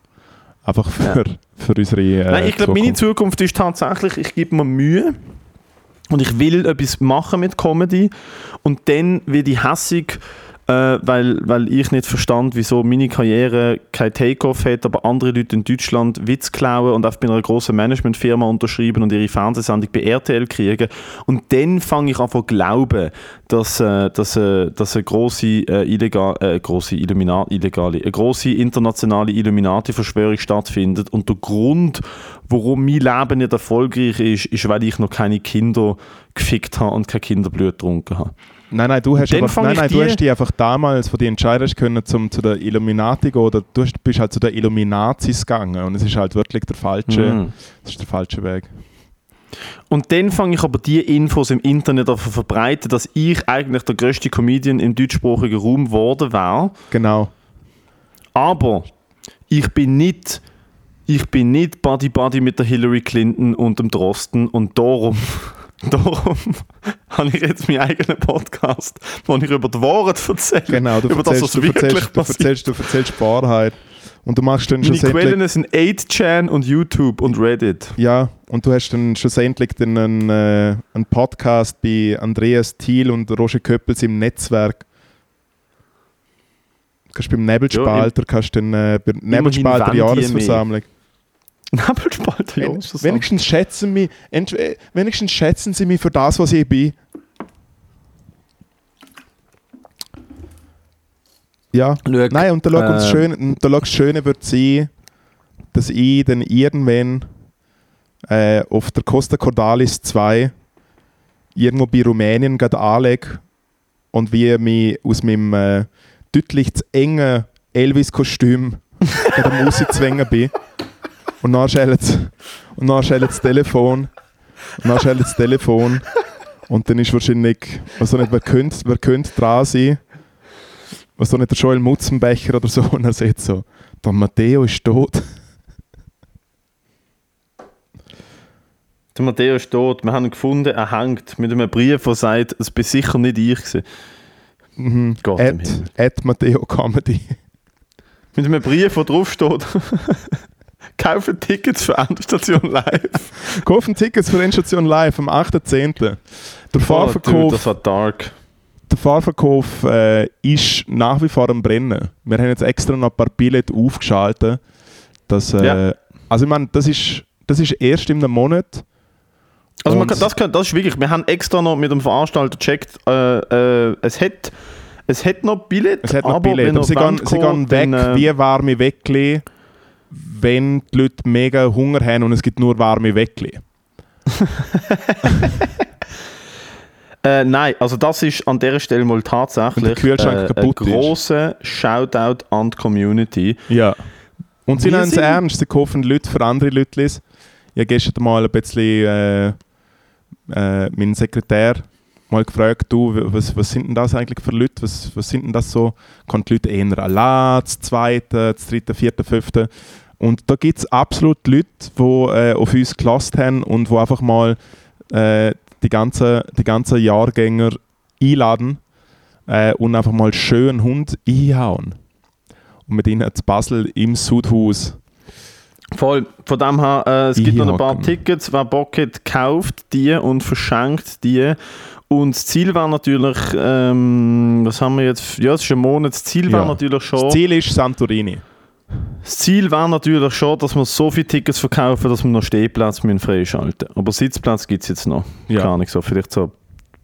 Einfach für, ja. für unsere. Äh, Nein, ich glaube, meine Zukunft ist tatsächlich, ich gebe mir Mühe. Und ich will etwas machen mit Comedy und dann werde ich hässig, äh, weil, weil ich nicht verstand, wieso meine Karriere kein Takeoff hat, aber andere Leute in Deutschland Witz klauen und auf bei einer grossen Managementfirma unterschreiben und ihre Fernsehsendung bei R T L kriegen. Und dann fange ich an zu glauben, dass, äh, dass, äh, dass eine grosse, äh, illegal, äh, grosse, Illumina- illegale, eine grosse internationale Illuminati-Verschwörung stattfindet und der Grund, warum mein Leben nicht erfolgreich ist, ist, weil ich noch keine Kinder gefickt habe und keine Kinderblut getrunken habe. Nein, nein, du hast, aber, nein, nein, die du hast dich einfach damals, wo du entscheiden können, zum, zu der Illuminati zu gehen, oder du bist halt zu den Illuminatis gegangen und es ist halt wirklich der falsche, mhm. das ist der falsche Weg. Und dann fange ich aber die Infos im Internet an zu verbreiten, dass ich eigentlich der grösste Comedian im deutschsprachigen Raum geworden wäre. Genau. Aber ich bin nicht... Ich bin nicht Buddy Buddy mit der Hillary Clinton und dem Drosten und darum, darum habe ich jetzt meinen eigenen Podcast, wo ich über die Wahrheit erzähle. Genau, du über erzählst, das, was du wirklich erzählst, du erzählst, du erzählst Wahrheit Und du machst dann schlussendlich... Meine Quellen sind acht chan und YouTube und Reddit. Ja, und du hast dann schlussendlich dann einen, äh, einen Podcast bei Andreas Thiel und Roger Köppels im Netzwerk. Du kannst beim Nebelspalter, ja, kannst dann äh, bei Nebelspalter Jahresversammlung. Nebelspalter Jahresversammlung. Wenigstens schätzen, mich, äh, wenigstens schätzen sie mich für das, was ich bin. Ja, Lück. Nein, und das Schöne, Schöne wird sein, dass ich dann irgendwann äh, auf der Costa Cordalis zwei irgendwo bei Rumänien gerade anlege und wie mich aus meinem äh, deutlich zu engen Elvis-Kostüm in der Musik zwängen bin. Und dann schellt das Telefon. Und dann schellt das Telefon. Und dann ist wahrscheinlich, also nicht, wer könnte, wer könnte dran sein. Was so nicht der Joel Mutzenbecher oder so, und er sagt so, der Matteo ist tot. Der Matteo ist tot, wir haben ihn gefunden, er hängt mit einem Brief, der sagt, es bin sicher nicht ich gewesen. Mhm. Gott at, im Himmel. At Matteo Comedy. Mit einem Brief, der draufsteht, kaufen Tickets für Endstation Live. Kaufen Tickets für Endstation Live am achter zehnter Der Fahrverkauf... Oh, dude, das war dark. Der Fahrverkauf äh, ist nach wie vor am Brennen. Wir haben jetzt extra noch ein paar Billets aufgeschaltet. Dass, äh, ja. Also ich meine, das ist, das ist erst in einem Monat. Also man kann, das, kann, das ist wirklich, wir haben extra noch mit dem Veranstalter gecheckt, äh, äh, es hat es hat noch Billets, aber, Billett, aber sie, gehen, sie gehen weg, dann, äh, wie warme Weckli, wenn die Leute mega Hunger haben und es gibt nur warme Weckli. Äh, nein, also das ist an dieser Stelle mal tatsächlich äh, ein grosser Shoutout an die Community. Ja. Und sie nehmen es ernst, sie kaufen Leute für andere Leute. Ich habe gestern mal ein bisschen äh, äh, meinen Sekretär mal gefragt, du, was, was sind denn das eigentlich für Leute, was, was sind denn das so? Können die Leute eher allein, das zweite, das dritte, vierte, fünfte? Und da gibt es absolut Leute, die äh, auf uns gelassen haben und die einfach mal äh, die ganzen, die ganzen Jahrgänger einladen äh, und einfach mal schön Hund einhauen. Und mit ihnen zu Basel im Sudhaus. Voll. Von dem her, äh, es gibt noch ein paar Tickets. Wer Bock hat, kauft die und verschenkt die. Und das Ziel war natürlich, ähm, was haben wir jetzt? Ja, es ist ein Monat. Das Ziel war ja. natürlich schon... Das Ziel ist Santorini. Das Ziel war natürlich schon, dass wir so viele Tickets verkaufen, dass wir noch Stehplätze freischalten müssen. Aber Sitzplätze gibt es jetzt noch. Ja. Gar nicht so. Vielleicht so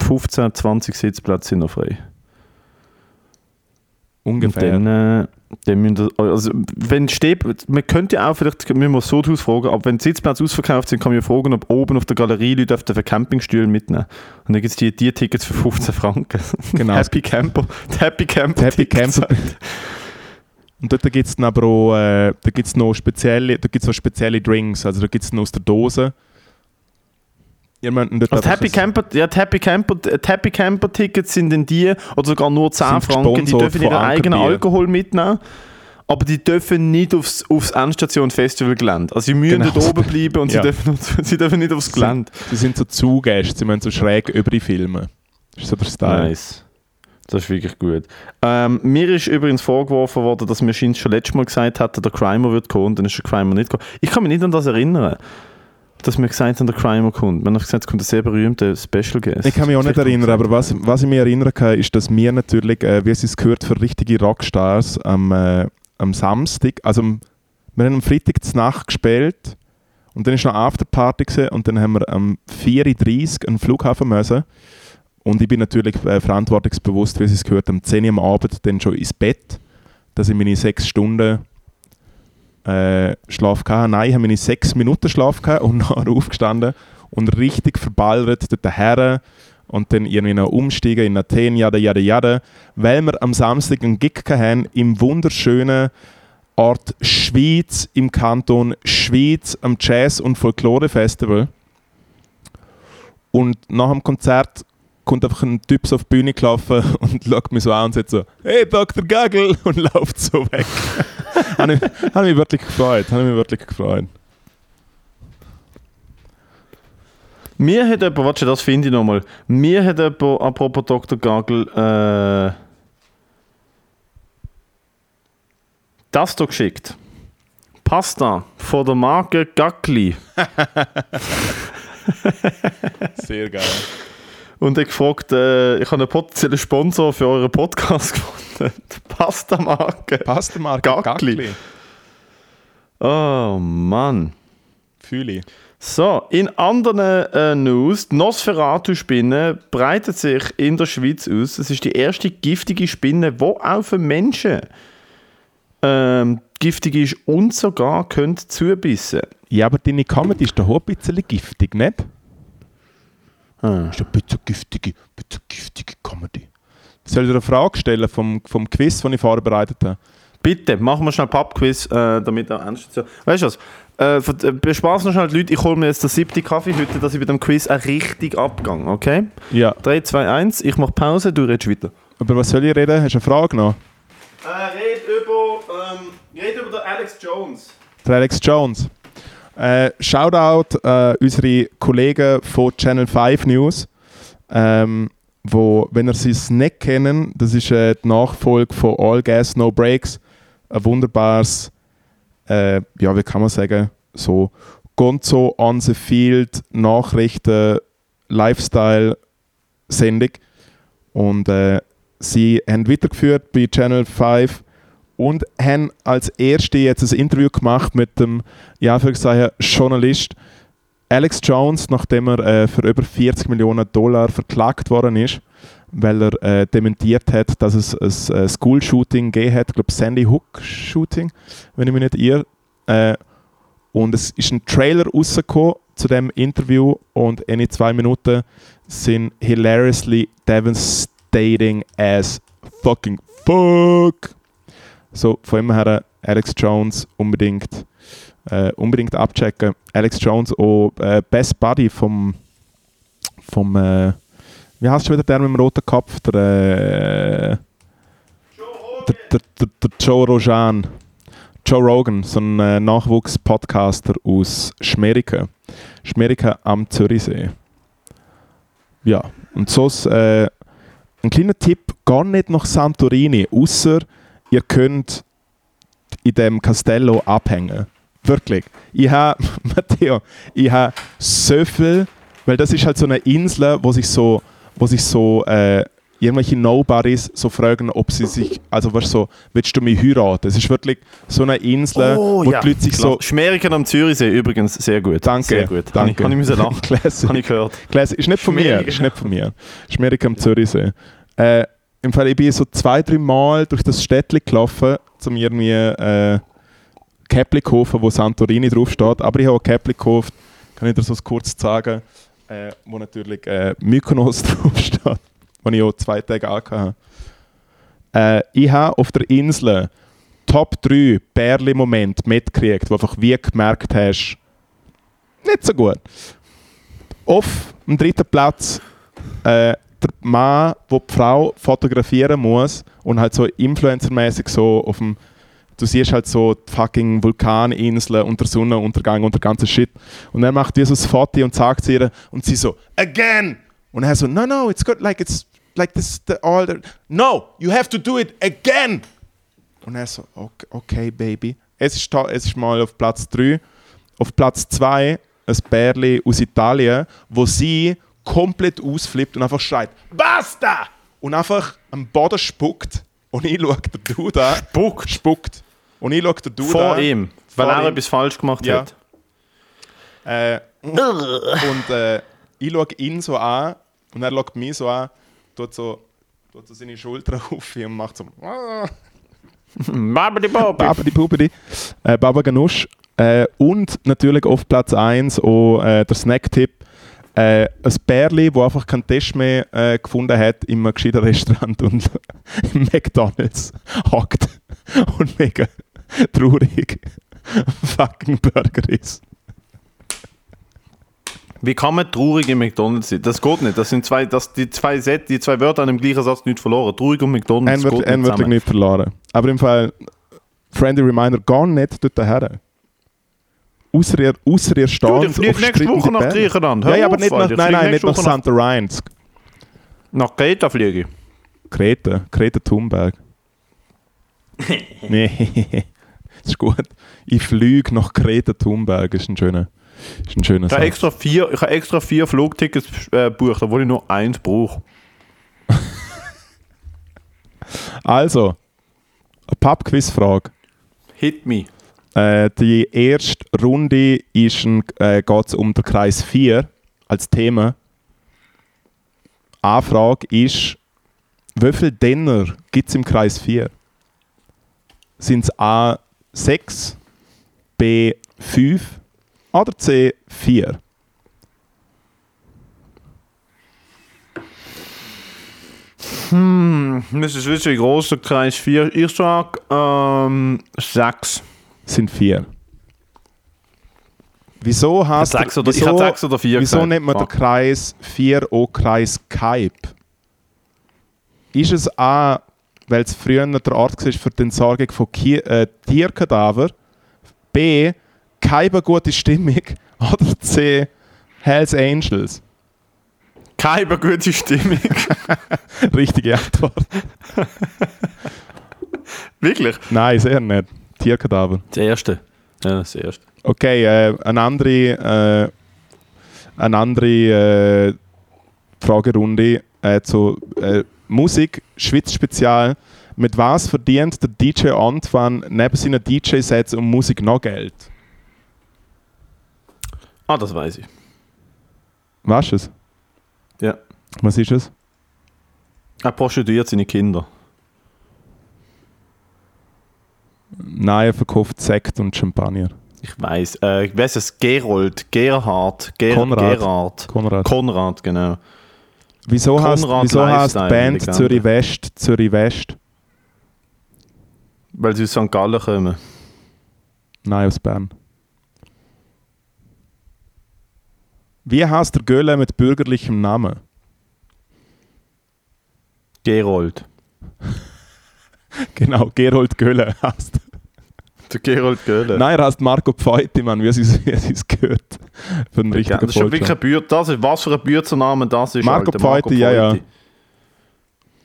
fünfzehn, zwanzig Sitzplätze sind noch frei. Ungefähr. Und dann, äh, dann müssen, also, wenn Stehplätze, man könnte ja auch, vielleicht müssen wir Sudhaus fragen, aber wenn Sitzplätze ausverkauft sind, kann man ja fragen, ob oben auf der Galerie Leute auf den Campingstühlen mitnehmen. Und dann gibt es die, die Tickets für fünfzehn Franken. Genau. Happy Camper. Happy Camper. Happy Camper. Und dort gibt es dann aber auch, äh, da gibt's noch spezielle, da gibt's auch spezielle Drinks, also da gibt es noch aus der Dose. Ihr dort also Happy Camper, ja, die Happy Camper-Tickets Camper sind denn die, oder sogar nur zehn Franken, die dürfen ihren eigenen Alkohol mitnehmen, aber die dürfen nicht aufs, aufs Endstation-Festival-Gelände. Also sie müssen genau. dort oben bleiben und ja. sie, dürfen, sie dürfen nicht aufs Gelände. Sie sind so Zugäste, sie müssen so schräg über filmen. Das ist so der Style. Nice. Das ist wirklich gut. Ähm, mir ist übrigens vorgeworfen worden, dass wir schon letztes Mal gesagt hatten, der Crimer wird kommen, dann ist der Crimer nicht gekommen. Ich kann mich nicht an das erinnern, dass wir gesagt haben, der Crimer kommt. Man hat gesagt, es kommt ein sehr berühmter Special Guest. Ich kann mich auch nicht erinnern, aber was, was ich mich erinnern kann, ist, dass wir natürlich, äh, wie es uns gehört, für richtige Rockstars am, äh, am Samstag, also am, wir haben am Freitag zur Nacht gespielt und dann war noch eine Afterparty gewesen, und dann haben wir am vier Uhr dreißig am Flughafen müssen. Und ich bin natürlich äh, verantwortungsbewusst, wie Sie es gehört haben, um zehn Uhr am Abend dann schon ins Bett, dass ich meine sechs Stunden äh, Schlaf hatte. Nein, ich habe meine sechs Minuten Schlaf gehabt und nachher aufgestanden und richtig verballert dort daher und dann irgendwie noch umsteigen in Athen, jada, jada, jada, weil wir am Samstag einen Gig hatten im wunderschönen Ort Schwyz, im Kanton Schwyz, am Jazz- und Folklore-Festival. Und nach dem Konzert kommt einfach ein Typ so auf die Bühne gelaufen und schaut mich so an und sagt so, hey Doktor Gagel, und läuft so weg. Habe ich, hab mich wirklich gefreut, habe mich wirklich gefreut. Mir hat jemand, warte, das finde ich nochmal, mir hat jemand, apropos Doktor Gagel, äh, das hier geschickt. Pasta von der Marke Gackli. Sehr geil. Und ich gefragt, äh, ich habe einen potenziellen Sponsor für euren Podcast gefunden. Die Pasta-Marke. Pasta-Marke Gackli. Gackli. Oh Mann. Fühle ich. So, in anderen äh, News, die Nosferatu-Spinne breitet sich in der Schweiz aus. Es ist die erste giftige Spinne, die auch für Menschen ähm, giftig ist und sogar könnte zubissen. Ja, aber deine Comedy ist doch ein bisschen giftig, nicht? Hm. Das ist ein bisschen giftige, bisschen giftige Comedy. Soll ich dir eine Frage stellen vom, vom Quiz, das ich vorbereitet habe? Bitte, machen wir schnell ein Pub-Quiz, äh, damit auch ernst ist. Weißt du was? Äh, bespaß noch schnell die Leute, ich hole mir jetzt den siebten Kaffee heute, dass ich bei dem Quiz auch richtig abgang, okay? Ja. drei, zwei, eins, ich mache Pause, du redest weiter. Über was soll ich reden? Hast du eine Frage noch? Äh, red über, ähm, red über den Alex Jones. Der Alex Jones. Äh, Shoutout äh, unsere Kollegen von Channel fünf News, ähm, wo, wenn ihr sie nicht kennen, das ist äh, die Nachfolge von All Gas No Breaks, ein wunderbares, äh, ja, wie kann man sagen, so Gonzo on the Field Nachrichten Lifestyle Sendung, und äh, sie haben weitergeführt bei Channel fünf und haben als erste jetzt ein Interview gemacht mit dem, ja, für gesagt, Journalist Alex Jones, nachdem er äh, für über vierzig Millionen Dollar verklagt worden ist, weil er äh, dementiert hat, dass es ein School-Shooting gegeben hat, ich glaube Sandy Hook-Shooting, wenn ich mich nicht irre. Äh, und es ist ein Trailer rausgekommen zu diesem Interview, und in zwei Minuten sind hilariously devastating as fucking fuck. So, von immer her, Alex Jones unbedingt, äh, unbedingt abchecken. Alex Jones, auch äh, Best Buddy vom, vom äh, wie heißt schon wieder der mit dem roten Kopf? Der, äh, Joe Rogan. Der, der, der, der Joe Rogan. Joe Rogan, so ein äh, Nachwuchspodcaster aus Schmeriken. Schmeriken am Zürichsee. Ja, und so äh, ein kleiner Tipp, gar nicht nach Santorini, außer ihr könnt in diesem Castello abhängen. Wirklich. Ich habe, Matteo, ich habe so viel, weil das ist halt so eine Insel, wo sich so, wo sich so äh, irgendwelche Nobodies so fragen, ob sie sich, also weißt du, so, willst du mich heiraten? Es ist wirklich so eine Insel, oh, wo ja, die Leute sich klar. So... Schmeriken am Zürichsee übrigens, sehr gut. Danke. Sehr gut. Danke. Habe ich, hab ich lachen. Habe ich gehört. Klasse. Ist nicht von mir. Ist nicht von mir. Schmeriken am Zürichsee. Äh, Im Fall, ich bin so zwei, drei Mal durch das Städtchen gelaufen, um irgendwie äh, Käppli zu kaufen, wo Santorini draufsteht. Aber ich habe auch Käppli gekauft, kann ich dir so kurz sagen, äh, wo natürlich äh, Mykonos draufsteht, wo ich auch zwei Tage angehabt habe. Äh, ich habe auf der Insel Top drei Bärli-Momente mitgekriegt, wo einfach wie gemerkt hast, nicht so gut. Auf dem dritten Platz äh, der Mann, der die Frau fotografieren muss und halt so influencermäßig so auf dem, du siehst halt so die fucking Vulkaninseln und der Sonnenuntergang und der ganze Shit. Und er macht dieses Foto und sagt sie ihr, und sie so, again! Und er so, no, no, it's good, like it's, like this, the, all the, no, you have to do it again! Und er so, okay, okay baby. Es ist, to- es ist mal auf Platz drei. Auf Platz zwei ein Bärli aus Italien, wo sie komplett ausflippt und einfach schreit «Basta!» und einfach am Boden spuckt. Und ich schaue den Dude an. Spuckt? Spuckt. Und ich schaue den Dude Vor an. ihm. Vor weil ihm. er etwas falsch gemacht ja. hat. Äh, und äh, ich schaue ihn so an und er schaut mich so an, tut so, tut so seine Schultern auf und macht so «Babidi-Bobi!» «Babidi-Bubidi!» äh, «Baba Ganusch!» äh, Und natürlich auf Platz eins auch äh, der Snack-Tipp. Äh, ein Bärli, das einfach keinen Test mehr äh, gefunden hat in einem gescheiten Restaurant und im McDonalds hockt und mega traurig fucking Burger ist. Wie kann man traurig im McDonalds sein? Das geht nicht. Das sind zwei, das, die, zwei Set, die zwei Wörter an dem gleichen Satz nicht verloren. Traurig und McDonalds ein, geht ein, nicht wirklich nicht verloren. Aber im Fall, friendly reminder, gar nicht dort her. Ausser ihr, ausser ihr Stand du, ich fliege nächste Woche nach Griechenland. Nein, aber nicht nach, nein, nein, nicht nach Santorini. Nach Kreta fliege ich. Kreta, Kreta Thunberg. Nee. das ist gut. Ich fliege nach Kreta Thunberg, ist ein schöner, ist ein schöner Satz. Extra vier, ich habe extra vier Flugtickets gebucht, äh, obwohl ich nur eins brauche. Also, eine Pub-Quiz-Frage. Hit me. Äh, die erste Runde ist ein, äh, geht es um den Kreis vier als Thema. Eine Frage ist, wie viele Denner gibt es im Kreis vier? Sind es A sechs, B fünf oder C vier? Hm, das ist wirklich ein grosser Kreis vier. Ich sage ähm, sechs. Sind vier. Wieso heißt der, oder, wieso, ich habe sechs oder vier wieso nennt man ah. den Kreis vier auch Kreis Kaipe? Ist es A, weil es früher der Ort war für die Entsorgung von Ki- äh, Tierkadaver, B, keine gute Stimmung oder C, Hells Angels? Keine gute Stimmung. Richtige Antwort. Wirklich? Nein, sehr nicht. Tierkadaver. Das erste. Ja, das erste. Okay, äh, eine andere, äh, eine andere äh, Fragerunde äh, zu äh, Musik, Schweiz-Spezial. Mit was verdient der D J Antoine neben seinen D J-Sets und Musik noch Geld? Ah, das weiß ich. Weißt du es? Ja. Was ist es? Er prostituiert seine Kinder. Nein, er verkauft Sekt und Champagner. Ich weiß. Äh, ich weiß es. Gerold, Gerhard, Ger- Konrad. Gerhard. Konrad. Konrad, genau. Wieso heißt die Band Zürich West Zürich West? Weil sie aus Sankt Gallen kommen. Nein, aus Bern. Wie heißt der Göhle mit bürgerlichem Namen? Gerold. Genau, Gerold Göhle heißt. Der Gerold Gödel. Nein, er heißt Marco Pfeuti, Mann, wie es uns gehört. Für den richtigen das ist ja wirklich ein Bürger. Was für ein Bürzername das ist. Marco Pfeuti, ja, ja.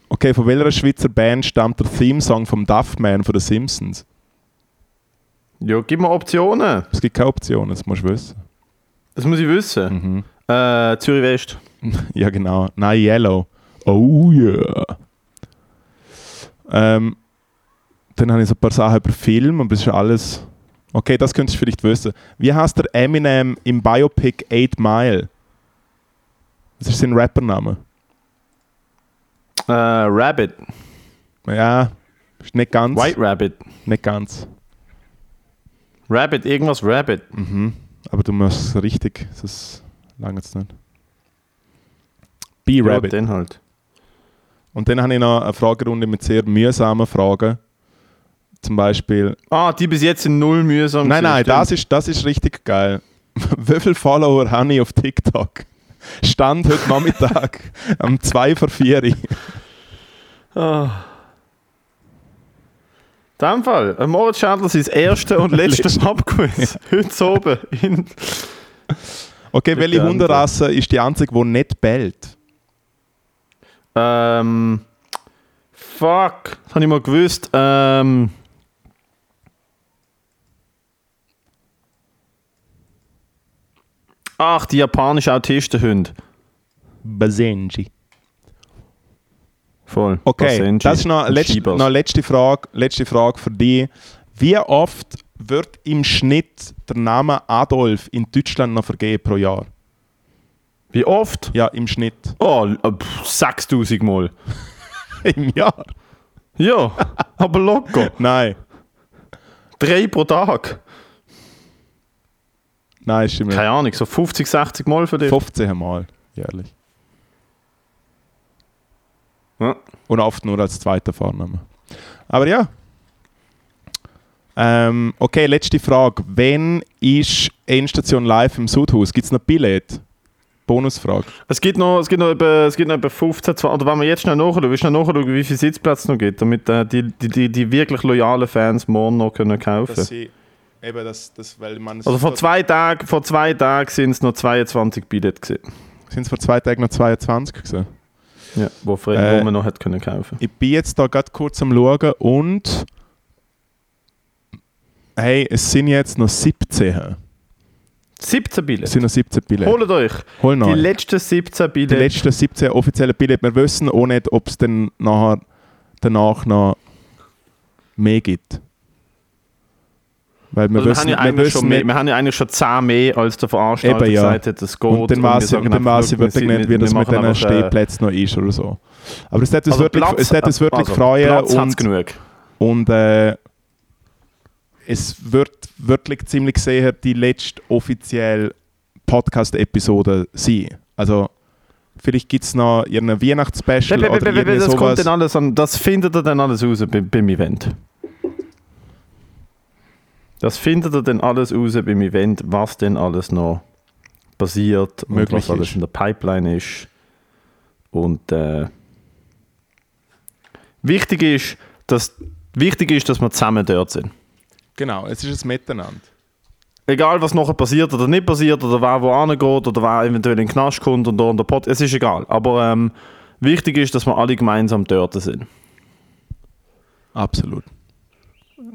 Okay, von welcher Schweizer Band stammt der Theme-Song vom Duffman von den Simpsons? Ja, gib mir Optionen. Es gibt keine Optionen, das musst du wissen. Das muss ich wissen? Mhm. Äh, Zürich West. Ja, genau. Nein, Yellow. Oh, yeah. Ähm... Dann habe ich so ein paar Sachen über Film und das ist alles... Okay, das könntest du vielleicht wissen. Wie heißt der Eminem im Biopic eight Mile? Das ist sein Rappername. Äh, Rabbit. Ja, ist nicht ganz. White Rabbit. Nicht ganz. Rabbit, irgendwas Rabbit. Mhm, aber du musst es richtig, das lange jetzt nicht. Be Rabbit. Ja, den halt. Und dann habe ich noch eine Fragerunde mit sehr mühsamen Fragen. Zum Beispiel. Ah, die bis jetzt sind null mühsam. Nein, nein, das ist, das ist richtig geil. Wie viele Follower habe ich auf TikTok? Stand heute Nachmittag um zwei vor vier. Oh. In dem Fall, Moritz Schädler sein erster und letzter Pub-Quiz. Heute oben. In okay, welche Hunderasse ist die einzige, die nicht bellt? Ähm. Fuck, das habe ich mal gewusst. Ähm. Ach, die japanische Autistenhunde. Basenji. Voll. Okay, Basenji. Das ist noch eine letzt, letzte Frage, letzte Frage für dich. Wie oft wird im Schnitt der Name Adolf in Deutschland noch vergeben pro Jahr? Wie oft? Ja, im Schnitt. Oh, sechstausend Mal. Im Jahr? Ja, aber locker. Nein. Drei pro Tag? Nein, ist keine Ahnung, so fünfzig, sechzig Mal für dich? fünfzehn Mal, jährlich. Ja. Und oft nur als zweiter Vorname. Aber ja. Ähm, okay, letzte Frage. Wann ist Endstation live im Sudhaus? Gibt es noch Billett? Bonusfrage. Es gibt noch, es gibt noch, etwa, es gibt noch etwa fünfzehn, zwanzig, oder wenn wir jetzt schnell nachschauen, willst du noch nachschauen, wie viel Sitzplätze es noch gibt, damit äh, die, die, die, die wirklich loyalen Fans morgen noch können kaufen können. Eben das, das, weil man... Also vor zwei Tagen, vor zwei Tagen sind es noch zweiundzwanzig Billette gewesen. Sind es vor zwei Tagen noch zweiundzwanzig gewesen? Ja, wo Fred äh, man noch hätte können kaufen. Ich bin jetzt da gerade kurz am Schauen und... hey, es sind jetzt noch siebzehn. siebzehn Billets? Es sind noch siebzehn Billets. Holt euch Hol die letzten siebzehn Billets. Die letzten siebzehn offiziellen Billets. Wir wissen auch nicht, ob es dann nachher, danach noch mehr gibt. Weil wir, also wir, wissen, haben ja wir, wissen mehr, wir haben ja eigentlich schon zehn mehr, als der Veranstalter eben, ja. gesagt hat, es geht. Und dann weiß ich wirklich nicht, wie das mit diesen Stehplätzen noch ist oder so. Aber es hat uns also wirklich, Platz, es hat uns wirklich also, freuen. Platz und, genug. Und äh, es wird wirklich ziemlich sicher die letzte offizielle Podcast-Episode sein. Also vielleicht gibt es noch irgendein Weihnachtsspecial be, be, be, oder be, be, das sowas. Kommt dann alles an, das findet ihr dann alles raus beim, beim Event. Das findet ihr dann alles raus beim Event, was denn alles noch passiert und was alles ist. In der Pipeline ist. Und äh, wichtig, ist, dass, wichtig ist, dass wir zusammen dort sind. Genau, es ist ein Miteinander. Egal, was nachher passiert oder nicht passiert, oder wer wo hingeht, oder wer eventuell in den Knast kommt und da und der Pod, es ist egal. Aber ähm, wichtig ist, dass wir alle gemeinsam dort sind. Absolut.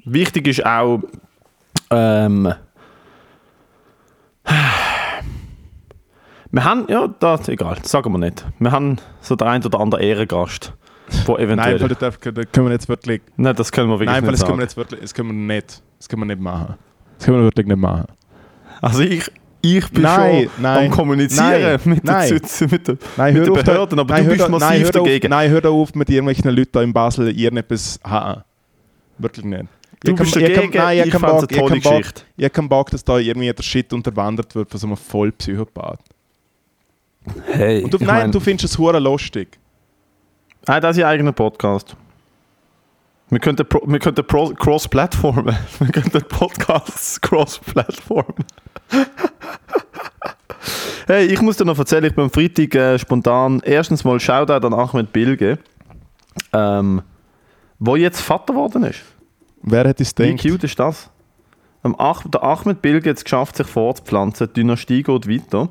Wichtig ist auch, Ähm. wir haben, ja, das egal, das sagen wir nicht. Wir haben so den einen oder anderen Ehrengast, wo eventuell... Nein, das können wir jetzt wirklich... Nein, das können wir wirklich Nein, nicht das sagen. Können wir jetzt wirklich, das können wir nicht. Das können wir nicht machen. Das können wir wirklich nicht machen. Also ich... Ich bin nein, schon nein, am Kommunizieren nein, mit den Zützen, mit den Behörden, aber nein, du bist hör, massiv nein, dagegen. Auf, nein, hör auf mit irgendwelchen Leuten da in Basel irgendetwas haben. Wirklich nicht. Du ich bist kann, dagegen, ich, kann, nein, ich, ich fände es eine tolle ich Geschichte. Bock, ich habe Bock, dass da irgendwie der Shit unterwandert wird von so einem Vollpsychopath. Hey, Und du, nein, mein, du findest es hure lustig. Nein, das ist ein eigener Podcast. Wir könnten Pro, cross-plattformen. Wir könnten Podcasts cross-plattformen. Hey, ich muss dir noch erzählen, ich bin am Freitag äh, spontan erstens mal Shoutout an Ahmed Bilge, ähm, wo jetzt Vater geworden ist. Wer hätte es gedacht? Wie cute ist das? Ach, der Ahmed Bilge hat es geschafft, sich fortzupflanzen. Die Dynastie geht weiter.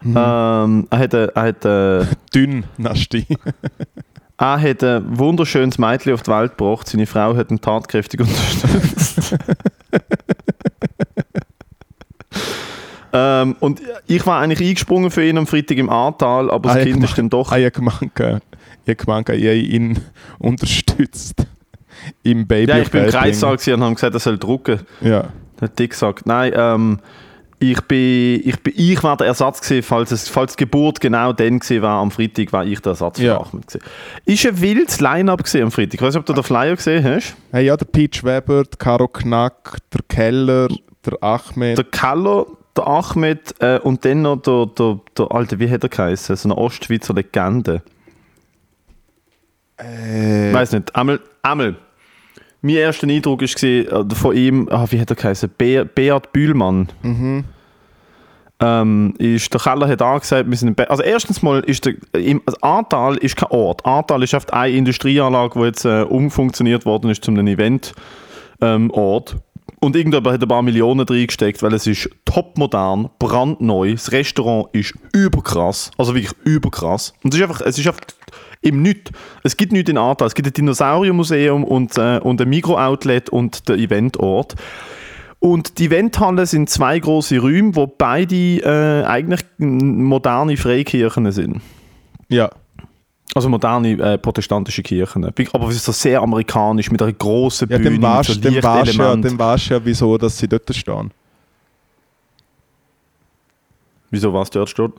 Mhm. Ähm, er hat... Er hat äh, Dynastie. Er hat ein wunderschönes Mädchen auf die Welt gebracht. Seine Frau hat ihn tatkräftig unterstützt. ähm, und ich war eigentlich eingesprungen für ihn am Freitag im Ahrtal, aber das ah, Kind ist dann doch... Ah, ich habe gemeint, ich habe ihn unterstützt. Im Baby ja, ich bin im Kreissaal und haben gesagt, er soll drucken. Ja. Hat er gesagt. Nein, ähm, ich, bin, ich, bin, ich war der Ersatz gewesen, falls, es, falls die Geburt genau dann war, am Freitag war ich der Ersatz für ja. Ahmed. Ist ein wildes Line-Up am Freitag. Ich weiß nicht, ob du den Flyer gesehen hast. Hey, ja, der Peach Weber, der Karo Knack, der Keller, der Ahmed. Der Keller, der Ahmed äh, und dann noch der, der, der alte, wie hat er geheißen? So eine Ostschweizer Legende. Äh. Ich weiß nicht, einmal... einmal. Mein erster Eindruck war von ihm, oh, wie hat er geheißen? Be- Bert Bühlmann. Mhm. Ähm, ist, der Keller hat angesagt, wir sind in Be- Also, erstens mal ist der. Also Ahrtal ist kein Ort. Ahrtal ist oft eine Industrieanlage, die jetzt äh, umfunktioniert worden ist zu einem Eventort. Ähm, Und irgendjemand hat ein paar Millionen reingesteckt, weil es ist topmodern, brandneu. Das Restaurant ist überkrass. Also wirklich überkrass. Und es ist einfach. Es ist einfach Im Nichts. Es gibt nichts in Ahrtal. Es gibt ein Dinosauriermuseum und, äh, und ein Migros-Outlet und den Eventort. Und die Eventhalle sind zwei grosse Räume, wo beide äh, eigentlich moderne Freikirchen sind. Ja. Also moderne äh, protestantische Kirchen. Aber es ist so sehr amerikanisch, mit einer grossen Bühne, ja, dem warst, mit so Lichtelement. Ja, dann weisst du ja, wieso dass sie dort stehen. Wieso was dort steht?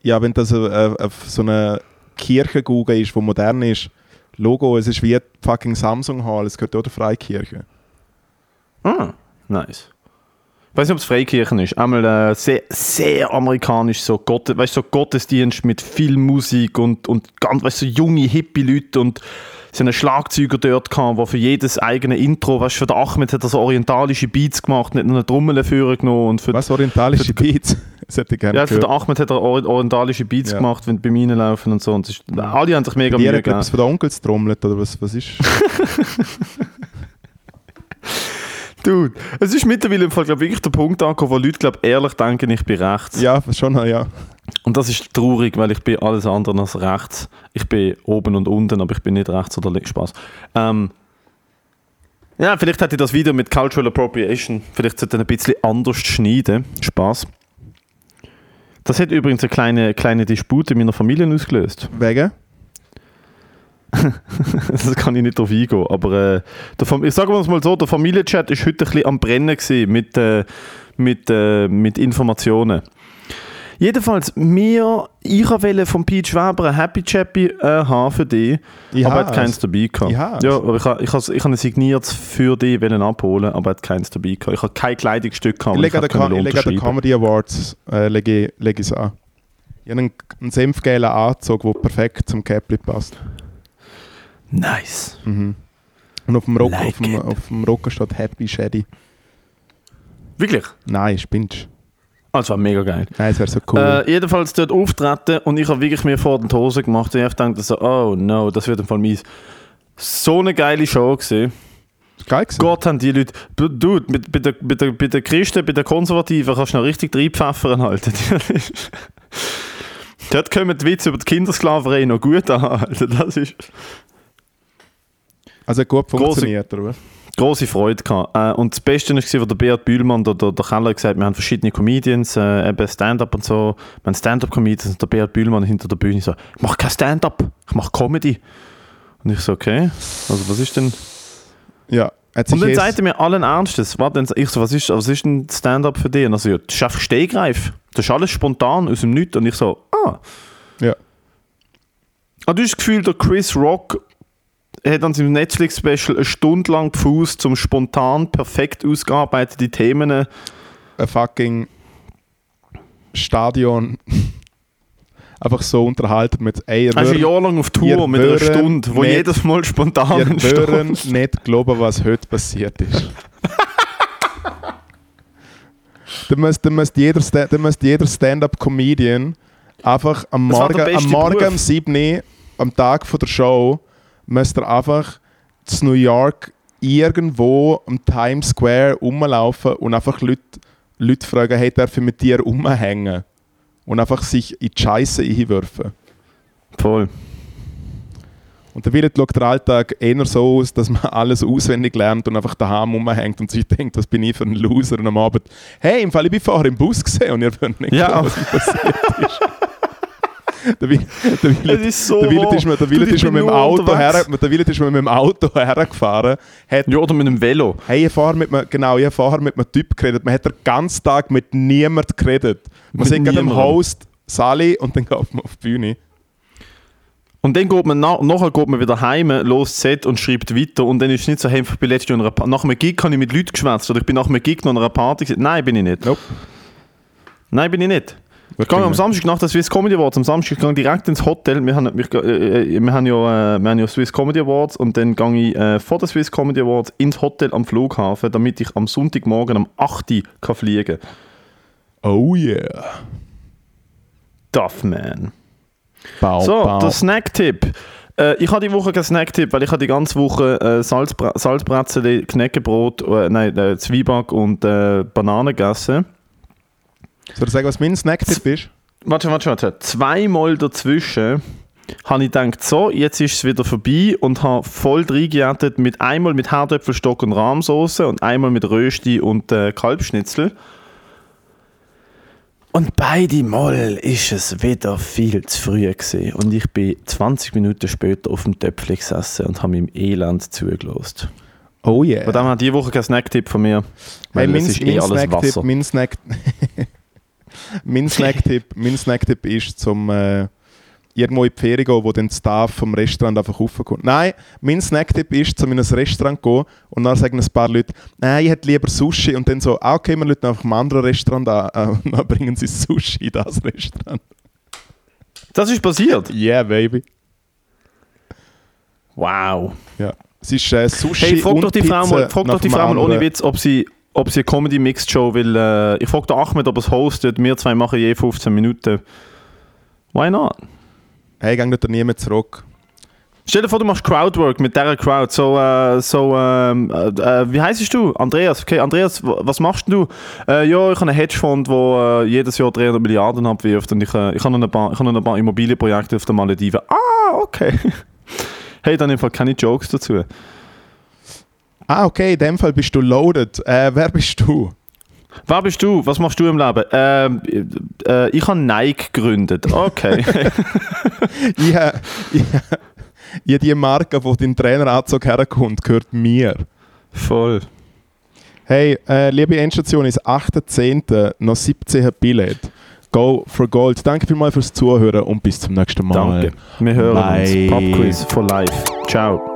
Ja, wenn das äh, auf so eine... Kirchengugge ist, wo modern ist. Logo, es ist wie fucking Samsung Hall, es gehört auch der Freikirche. Ah, nice. Ich weiß nicht, ob es Freikirchen ist. Einmal äh, sehr, sehr amerikanisch, so, Gott, weißt, so Gottesdienst mit viel Musik und, und ganz, weißt, so junge, hippie Leute und so einen Schlagzeuger dort kam, der für jedes eigene Intro, weißt du, für den Ahmed hat er so orientalische Beats gemacht, nicht nur eine Trommel führen genommen. Und für was, orientalische für die, Beats? Das hätte ich gerne ja, gehört. Für den Ahmed hat er orientalische Beats ja. gemacht, wenn die bei mir laufen und so. Und ist, alle haben sich mega Mühe gegeben. Etwas von den Onkels trommelt, oder was, was ist? Dude, es ist mittlerweile im Fall, glaub, wirklich der Punkt angekommen, wo Leute glaub, ehrlich denken, ich bin rechts. Ja, schon, ja. Und das ist traurig, weil ich bin alles andere als rechts. Ich bin oben und unten, aber ich bin nicht rechts oder links. Spaß. Ähm, Ja, vielleicht hätte ich das Video mit Cultural Appropriation, vielleicht sollte ein bisschen anders schneiden. Spaß. Das hat übrigens eine kleine, kleine Dispute in meiner Familie ausgelöst. Wegen? Das kann ich nicht drauf eingehen, aber äh, der Fam- ich sage uns mal so, der Familienchat war heute ein bisschen am Brennen mit, äh, mit, äh, mit Informationen. Jedenfalls, mir, ich wollte von Peach Weber ein Happy Chappy äh, haben für dich, ich aber er hat keins dabei gehabt. Ich ja, aber ich habe ich, ich, ich ein signiertes für dich wollen abholen, aber er hat keins dabei gehabt. Ich habe kein Kleidungsstück gehabt. Ich lege an den Comedy Awards äh, lege, lege es an. Ich habe einen, einen senfgeilen Anzug, der perfekt zum Käppli passt. Nice. Mhm. Und auf dem, Rock, like auf, dem, auf dem Rocker steht Happy Shady. Wirklich? Nein, spinnst. Das war mega geil. Nein, es wäre so cool. Äh, jedenfalls dort auftreten und ich habe wirklich mir vor den Hose gemacht und ich dachte so, oh no, das wird im Fall mies. So eine geile Show gewesen. Geil gewesen. Gott haben die Leute, dude, mit, bei, der, bei, der, bei der Christen, bei der Konservativen kannst du noch richtig drei Pfeffer halten. Dort kommen die Witze über die Kindersklaverei noch gut an, Alter. Das ist... Also gut funktioniert, oder? Große Freude gehabt. Äh, und das Beste war, wo der Bert Bühlmann, der, der, der Keller, gesagt hat, wir haben verschiedene Comedians, äh, eben Stand-Up und so. Wir haben Stand-Up-Comedians und der Bert Bühlmann hinter der Bühne so, ich mache kein Stand-Up, ich mache Comedy. Und ich so, okay, also was ist denn... Ja. Und dann sagt er mir allen Ernstes, warte, ich so, was ist, was ist denn Stand-Up für dich? Und er so, ja, das ist einfach Stehgreif. Das ist alles spontan, aus dem Nichts. Und ich so, ah. Ja. Und du hast das Gefühl, der Chris Rock... Er hat an seinem Netflix-Special eine Stunde lang gefußt, um spontan perfekt ausgearbeitete Themen. Ein fucking Stadion. Einfach so unterhalten mit einer. Also ein Jahr lang auf Tour mit einer Stunde, wo nicht, jedes Mal spontan ihr entsteht. Wir würden nicht glauben, was heute passiert ist. Da müsste müsst jeder, da müsst jeder Stand-Up-Comedian einfach am Morgen, am Morgen um sieben Uhr, am Tag von der Show, müsst ihr einfach zu New York irgendwo am Times Square rumlaufen und einfach Leute, Leute fragen, hey, darf ich mit dir rumhängen? Und einfach sich in die Scheiße einwerfen. Voll. Und dann wird der Alltag eher so aus, dass man alles auswendig lernt und einfach daheim rumhängt und sich denkt, was bin ich für ein Loser? Und am Abend, hey, im Fall, ich bin vorher im Bus gesehen und ihr wollt nicht ja, glauben, was passiert ist. Der Willet ist, so ist man mit dem Auto hergefahren. Ja, oder mit einem Velo. Hey, ich fahre mit einem, genau, ich fahre mit einem Typ geredet. Man hat den ganzen Tag mit niemandem geredet. Man sagt gerade dem Host Sally und dann geht man auf die Bühne. Und dann geht man nach, nachher geht man wieder heim, los Set und schreibt weiter. Und dann ist es nicht so, hey, ich bin letztes Jahr in einer Party. Nach einem Gig habe ich mit Leuten geschwätzt oder ich bin nach einem Gig noch in einer Party gesagt. Nein, bin ich nicht. Nope. Nein, bin ich nicht. Ich ging am Samstag nach der Swiss Comedy Awards, am Samstag ging direkt ins Hotel, wir haben, wir, äh, wir haben ja, äh, wir haben ja Swiss Comedy Awards und dann ging ich äh, vor der Swiss Comedy Awards ins Hotel am Flughafen, damit ich am Sonntagmorgen um acht Uhr kann fliegen. Oh yeah. Duffman. Bau, so, bau. Der Snack-Tipp. Äh, ich habe die Woche keinen Snack-Tipp, weil ich habe die ganze Woche äh, Salzbra- Salzbrezel, Knäckebrot, äh, nein, äh, Zwieback und äh, Bananen gegessen. Soll ich sagen, was mein Snack-Tipp ist? Warte, warte, warte. Zweimal dazwischen habe ich gedacht, so, jetzt ist es wieder vorbei und habe voll reingejettet mit einmal mit Herdöpfelstock und Rahmsauce und einmal mit Rösti und äh, Kalbschnitzel. Und beide Mal ist es wieder viel zu früh gewesen. Und ich bin zwanzig Minuten später auf dem Töpfchen gesessen und habe meinem Elend zugelassen. Oh yeah. Und dann hat diese Woche keinen Snack-Tipp von mir. Weil hey, mein, es ist eh alles Wasser. Mein Snack... Mein Snack-Tipp, mein Snack-Tipp ist, zum äh, irgendwo in die Ferien gehen, wo dann der Staff vom Restaurant einfach raufkommt. Nein, mein Snack-Tipp ist, zu einem Restaurant zu gehen und dann sagen ein paar Leute, nein, ich hätte lieber Sushi. Und dann so, ah, okay, wir Leute einfach einem anderen Restaurant an und dann bringen sie Sushi in das Restaurant. Das ist passiert? Yeah, baby. Wow. Ja. Es ist äh, Sushi hey, frag und doch die Pizza. Frau mal, frag doch die Frau mal ohne Witz, ob sie... Ob sie eine Comedy-Mix-Show will. Äh, ich frage Ahmed, ob er es hostet. Wir zwei machen je fünfzehn Minuten. Why not? Hey, geh nicht niemand zurück. Stell dir vor, du machst Crowdwork mit dieser Crowd. So, äh, so, äh, äh, wie heisst du? Andreas. Okay, Andreas, w- was machst du? Äh, ja, ich habe einen Hedgefonds, der äh, jedes Jahr dreihundert Milliarden abwirft. Und ich, äh, ich habe noch, hab noch ein paar Immobilienprojekte auf den Malediven. Ah, okay. Hey, dann im Fall keine Jokes dazu. Ah, okay, in dem Fall bist du loaded. Äh, wer bist du? Wer bist du? Was machst du im Leben? Ähm, äh, ich habe Nike gegründet. Okay. ich habe ja, die Marke, wo dein Traineranzug herkommt, gehört mir. Voll. Hey, äh, liebe Endstation, ist achter zehnter noch siebzehn Billett. Go for Gold. Danke vielmals fürs Zuhören und bis zum nächsten Mal. Danke. Wir hören Bye. uns. Popquiz for life. Ciao.